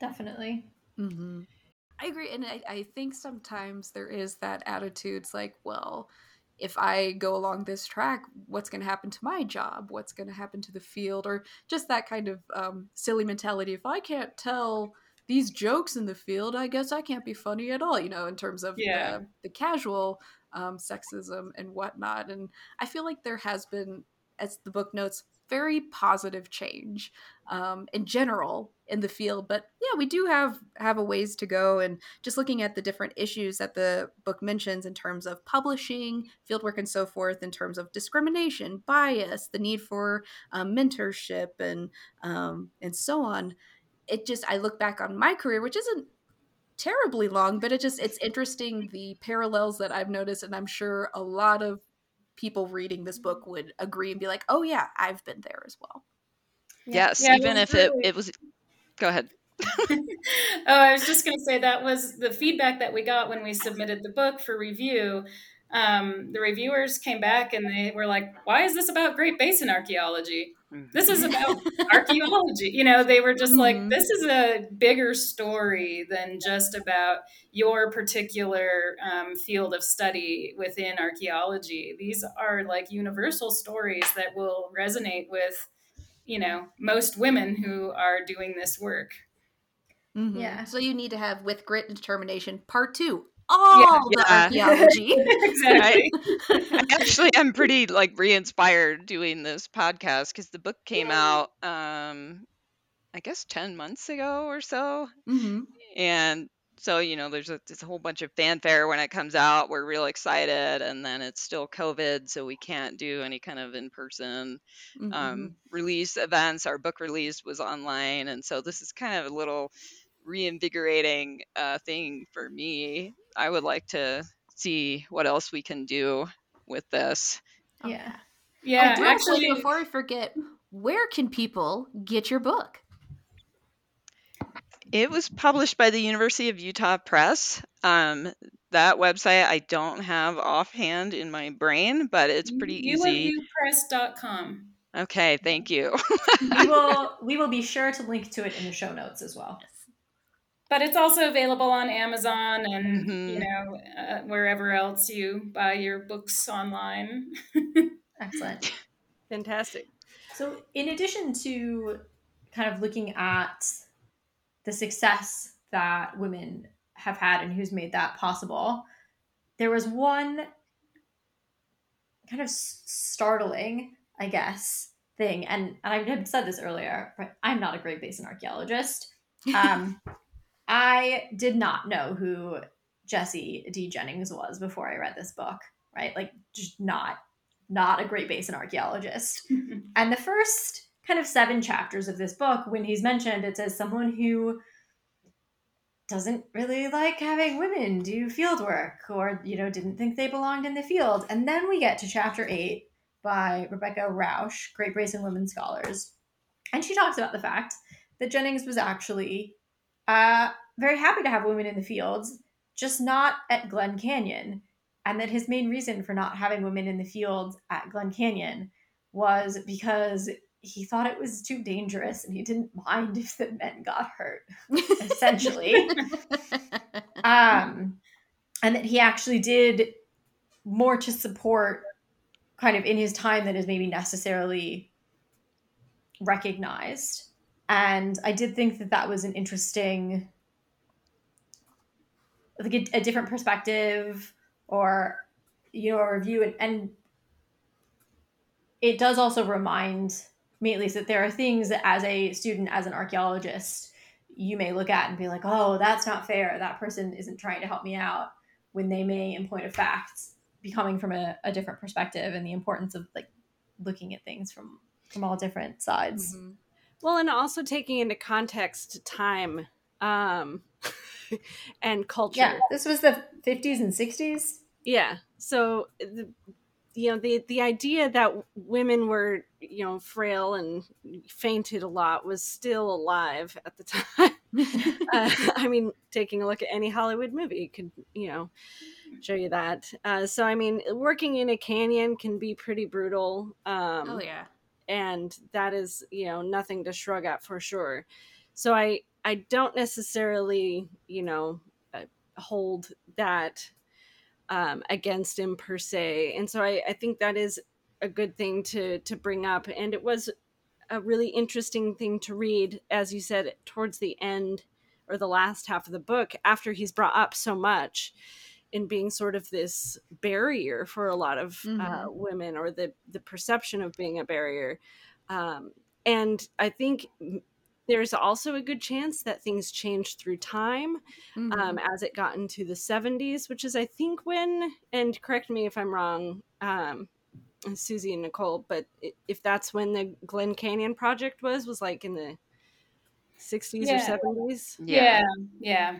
Definitely. Mm-hmm. I agree. And I, I think sometimes there is that attitude like, well, if I go along this track, what's going to happen to my job? What's going to happen to the field? Or just that kind of um, silly mentality. If I can't tell these jokes in the field, I guess I can't be funny at all, you know, in terms of yeah. the, the casual um, sexism and whatnot. And I feel like there has been, as the book notes, very positive change um, in general in the field. But yeah, we do have, have a ways to go. And just looking at the different issues that the book mentions in terms of publishing, fieldwork and so forth, in terms of discrimination, bias, the need for um, mentorship and um, and so on. It just, I look back on my career, which isn't terribly long, but it just, it's interesting the parallels that I've noticed. And I'm sure a lot of people reading this book would agree and be like, oh yeah, I've been there as well. Yes, yeah, even if it, it was, go ahead. oh, I was just going to say that was the feedback that we got when we submitted the book for review. Um, the reviewers came back and they were like, why is this about Great Basin archaeology? This is about archaeology. You know, they were just mm-hmm. like, this is a bigger story than just about your particular um, field of study within archaeology. These are like universal stories that will resonate with, you know, most women who are doing this work. Mm-hmm. Yeah. So you need to have With Grit and Determination Part Two. All yeah, the yeah. archaeology. Exactly. I, I actually am pretty like re-inspired doing this podcast because the book came yeah. out, um, I guess, ten months ago or so. Mm-hmm. And so, you know, there's a, there's a whole bunch of fanfare when it comes out. We're real excited. And then it's still COVID, so we can't do any kind of in-person mm-hmm. um, release events. Our book release was online. And so this is kind of a little reinvigorating uh, thing for me. I would like to see what else we can do with this. Yeah. Yeah. Oh, actually, actually, before I forget, where can people get your book? It was published by the University of Utah Press. Um, that website I don't have offhand in my brain, but it's pretty easy. U F U press dot com. Okay. Thank you. we will, we will be sure to link to it in the show notes as well. But it's also available on Amazon and, mm-hmm. you know, uh, wherever else you buy your books online. Excellent. Fantastic. So in addition to kind of looking at the success that women have had and who's made that possible, there was one kind of startling, I guess, thing. And, and I had said this earlier, but I'm not a Great Basin archaeologist. Um I did not know who Jesse D. Jennings was before I read this book, right? Like, just not not a Great Basin archaeologist. Mm-hmm. And the first kind of seven chapters of this book, when he's mentioned, it says someone who doesn't really like having women do field work, or, you know, didn't think they belonged in the field. And then we get to chapter eight by Rebecca Rausch, Great Basin Women Scholars. And she talks about the fact that Jennings was actually uh, very happy to have women in the fields, just not at Glen Canyon. And that his main reason for not having women in the fields at Glen Canyon was because he thought it was too dangerous and he didn't mind if the men got hurt, essentially. um, and that he actually did more to support kind of in his time than is maybe necessarily recognized. And I did think that that was an interesting, like a, a different perspective or, you know, a review. And, and it does also remind me, at least, that there are things that as a student, as an archaeologist, you may look at and be like, oh, that's not fair. That person isn't trying to help me out, when they may, in point of fact, be coming from a, a different perspective, and the importance of like looking at things from, from all different sides. Mm-hmm. Well, and also taking into context time um, and culture. Yeah, this was the fifties and sixties. Yeah. So, the, you know, the, the idea that women were, you know, frail and fainted a lot was still alive at the time. uh, I mean, taking a look at any Hollywood movie could, you know, show you that. Uh, so, I mean, working in a canyon can be pretty brutal. Um, oh, yeah. And that is, you know, nothing to shrug at for sure. So I, I don't necessarily, you know, hold that um, against him per se. And so I, I think that is a good thing to, to bring up. And it was a really interesting thing to read, as you said, towards the end or the last half of the book, after he's brought up so much in being sort of this barrier for a lot of mm-hmm. uh, women, or the, the perception of being a barrier. Um, and I think there's also a good chance that things changed through time mm-hmm. um, as it got into the seventies, which is, I think, when, and correct me if I'm wrong, um, Susie and Nicole, but if that's when the Glen Canyon project was, was like in the sixties yeah. or seventies. Yeah. Yeah.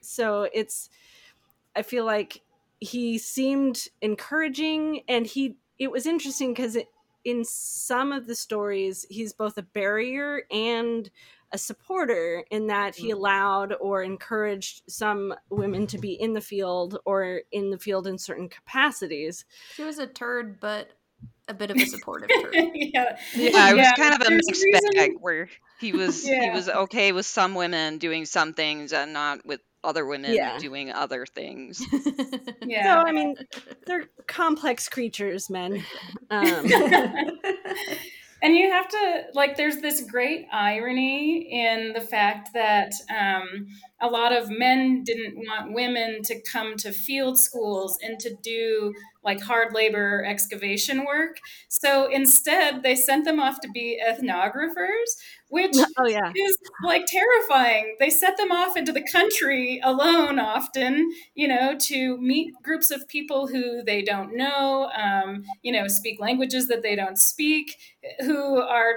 So it's, I feel like he seemed encouraging, and he, it was interesting because in some of the stories, he's both a barrier and a supporter, in that he allowed or encouraged some women to be in the field or in the field in certain capacities. He was a turd, but a bit of a supportive turd. yeah. yeah, it was yeah. kind of a There's mixed reason... bag where he was, yeah. he was okay with some women doing some things and not with other women yeah. doing other things. yeah. So, I mean, they're complex creatures, men. Um. And you have to, like, there's this great irony in the fact that um, a lot of men didn't want women to come to field schools and to do, like, hard labor excavation work. So instead, they sent them off to be ethnographers, which oh, yeah. is, like, terrifying. They set them off into the country alone often, you know, to meet groups of people who they don't know, um, you know, speak languages that they don't speak, who are,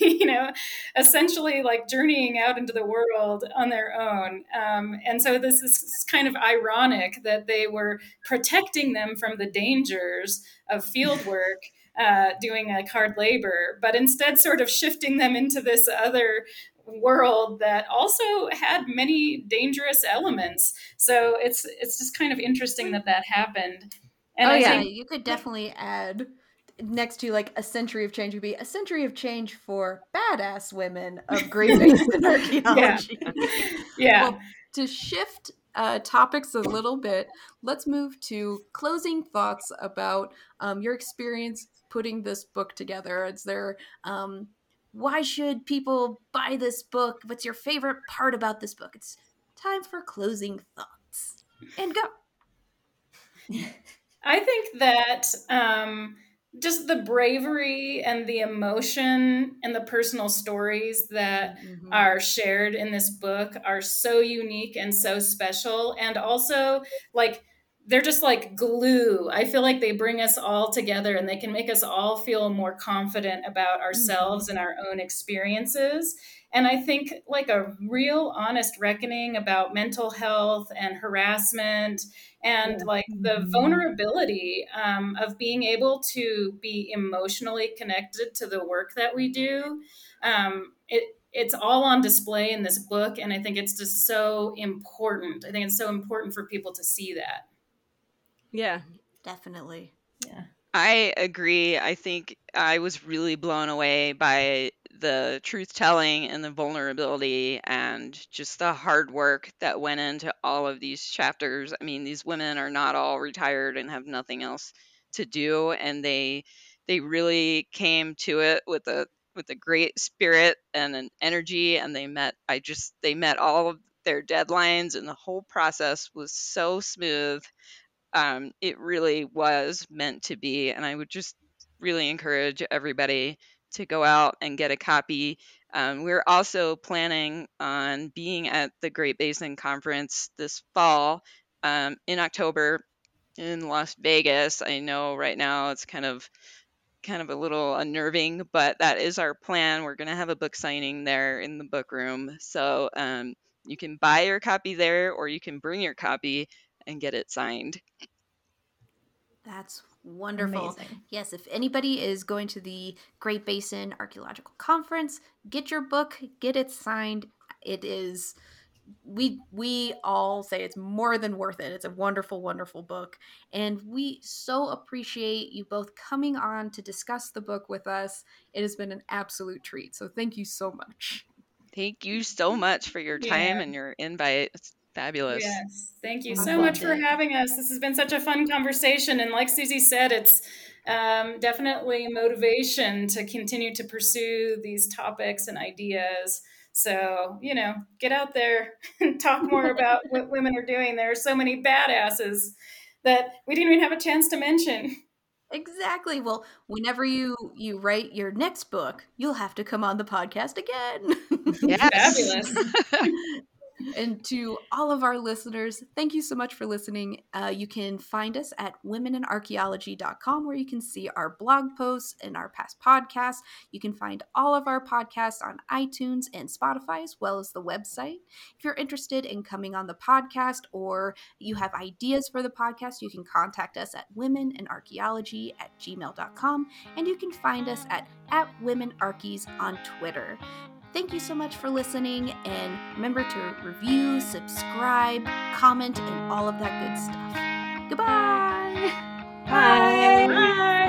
you know, essentially, like, journeying out into the world on their own. Um, and so this is kind of ironic that they were protecting them from the dangers of field work, uh, doing like hard labor, but instead sort of shifting them into this other world that also had many dangerous elements. So it's it's just kind of interesting that that happened. And oh I yeah, think- you could definitely add next to like a century of change would be a century of change for badass women of Great Basin archaeology. Yeah. yeah. Well, to shift Uh, topics a little bit, let's move to closing thoughts about um, your experience putting this book together. Is there, um, why should people buy this book? What's your favorite part about this book? It's time for closing thoughts. And go. I think that um, just the bravery and the emotion and the personal stories that mm-hmm. are shared in this book are so unique and so special. And also, like, they're just like glue. I feel like they bring us all together and they can make us all feel more confident about ourselves and our own experiences. And I think like a real honest reckoning about mental health and harassment and like the vulnerability um, of being able to be emotionally connected to the work that we do. Um, it, it's all on display in this book. And I think it's just so important. I think it's so important for people to see that. Yeah, definitely. Yeah, I agree. I think I was really blown away by the truth telling and the vulnerability and just the hard work that went into all of these chapters. I mean, these women are not all retired and have nothing else to do. And they, they really came to it with a, with a great spirit and an energy. And they met, I just, they met all of their deadlines and the whole process was so smooth. Um, it really was meant to be. And I would just really encourage everybody to go out and get a copy. Um, we're also planning on being at the Great Basin Conference this fall um, in October in Las Vegas. I know right now it's kind of kind of a little unnerving, but that is our plan. We're going to have a book signing there in the book room. So um, you can buy your copy there, or you can bring your copy and get it signed. That's wonderful. Amazing. Yes, if anybody is going to the Great Basin Archaeological Conference, get your book, get it signed. It is, we we all say it's more than worth it. It's a wonderful, wonderful book. And we so appreciate you both coming on to discuss the book with us. It has been an absolute treat. So thank you so much. Thank you so much for your time yeah. and your invite. It's fabulous. Yes. Thank you so much for having us. This has been such a fun conversation. And like Susie said, it's um, definitely motivation to continue to pursue these topics and ideas. So, you know, get out there and talk more about what women are doing. There are so many badasses that we didn't even have a chance to mention. Exactly. Well, whenever you, you write your next book, you'll have to come on the podcast again. Yes. Fabulous. And to all of our listeners, thank you so much for listening. Uh, you can find us at women in archaeology dot com, where you can see our blog posts and our past podcasts. You can find all of our podcasts on iTunes and Spotify, as well as the website. If you're interested in coming on the podcast, or you have ideas for the podcast, you can contact us at women in archaeology at gmail dot com, and you can find us at, at womenarchies on Twitter. Thank you so much for listening, and remember to review, subscribe, comment, and all of that good stuff. Goodbye! Bye! Bye. Bye.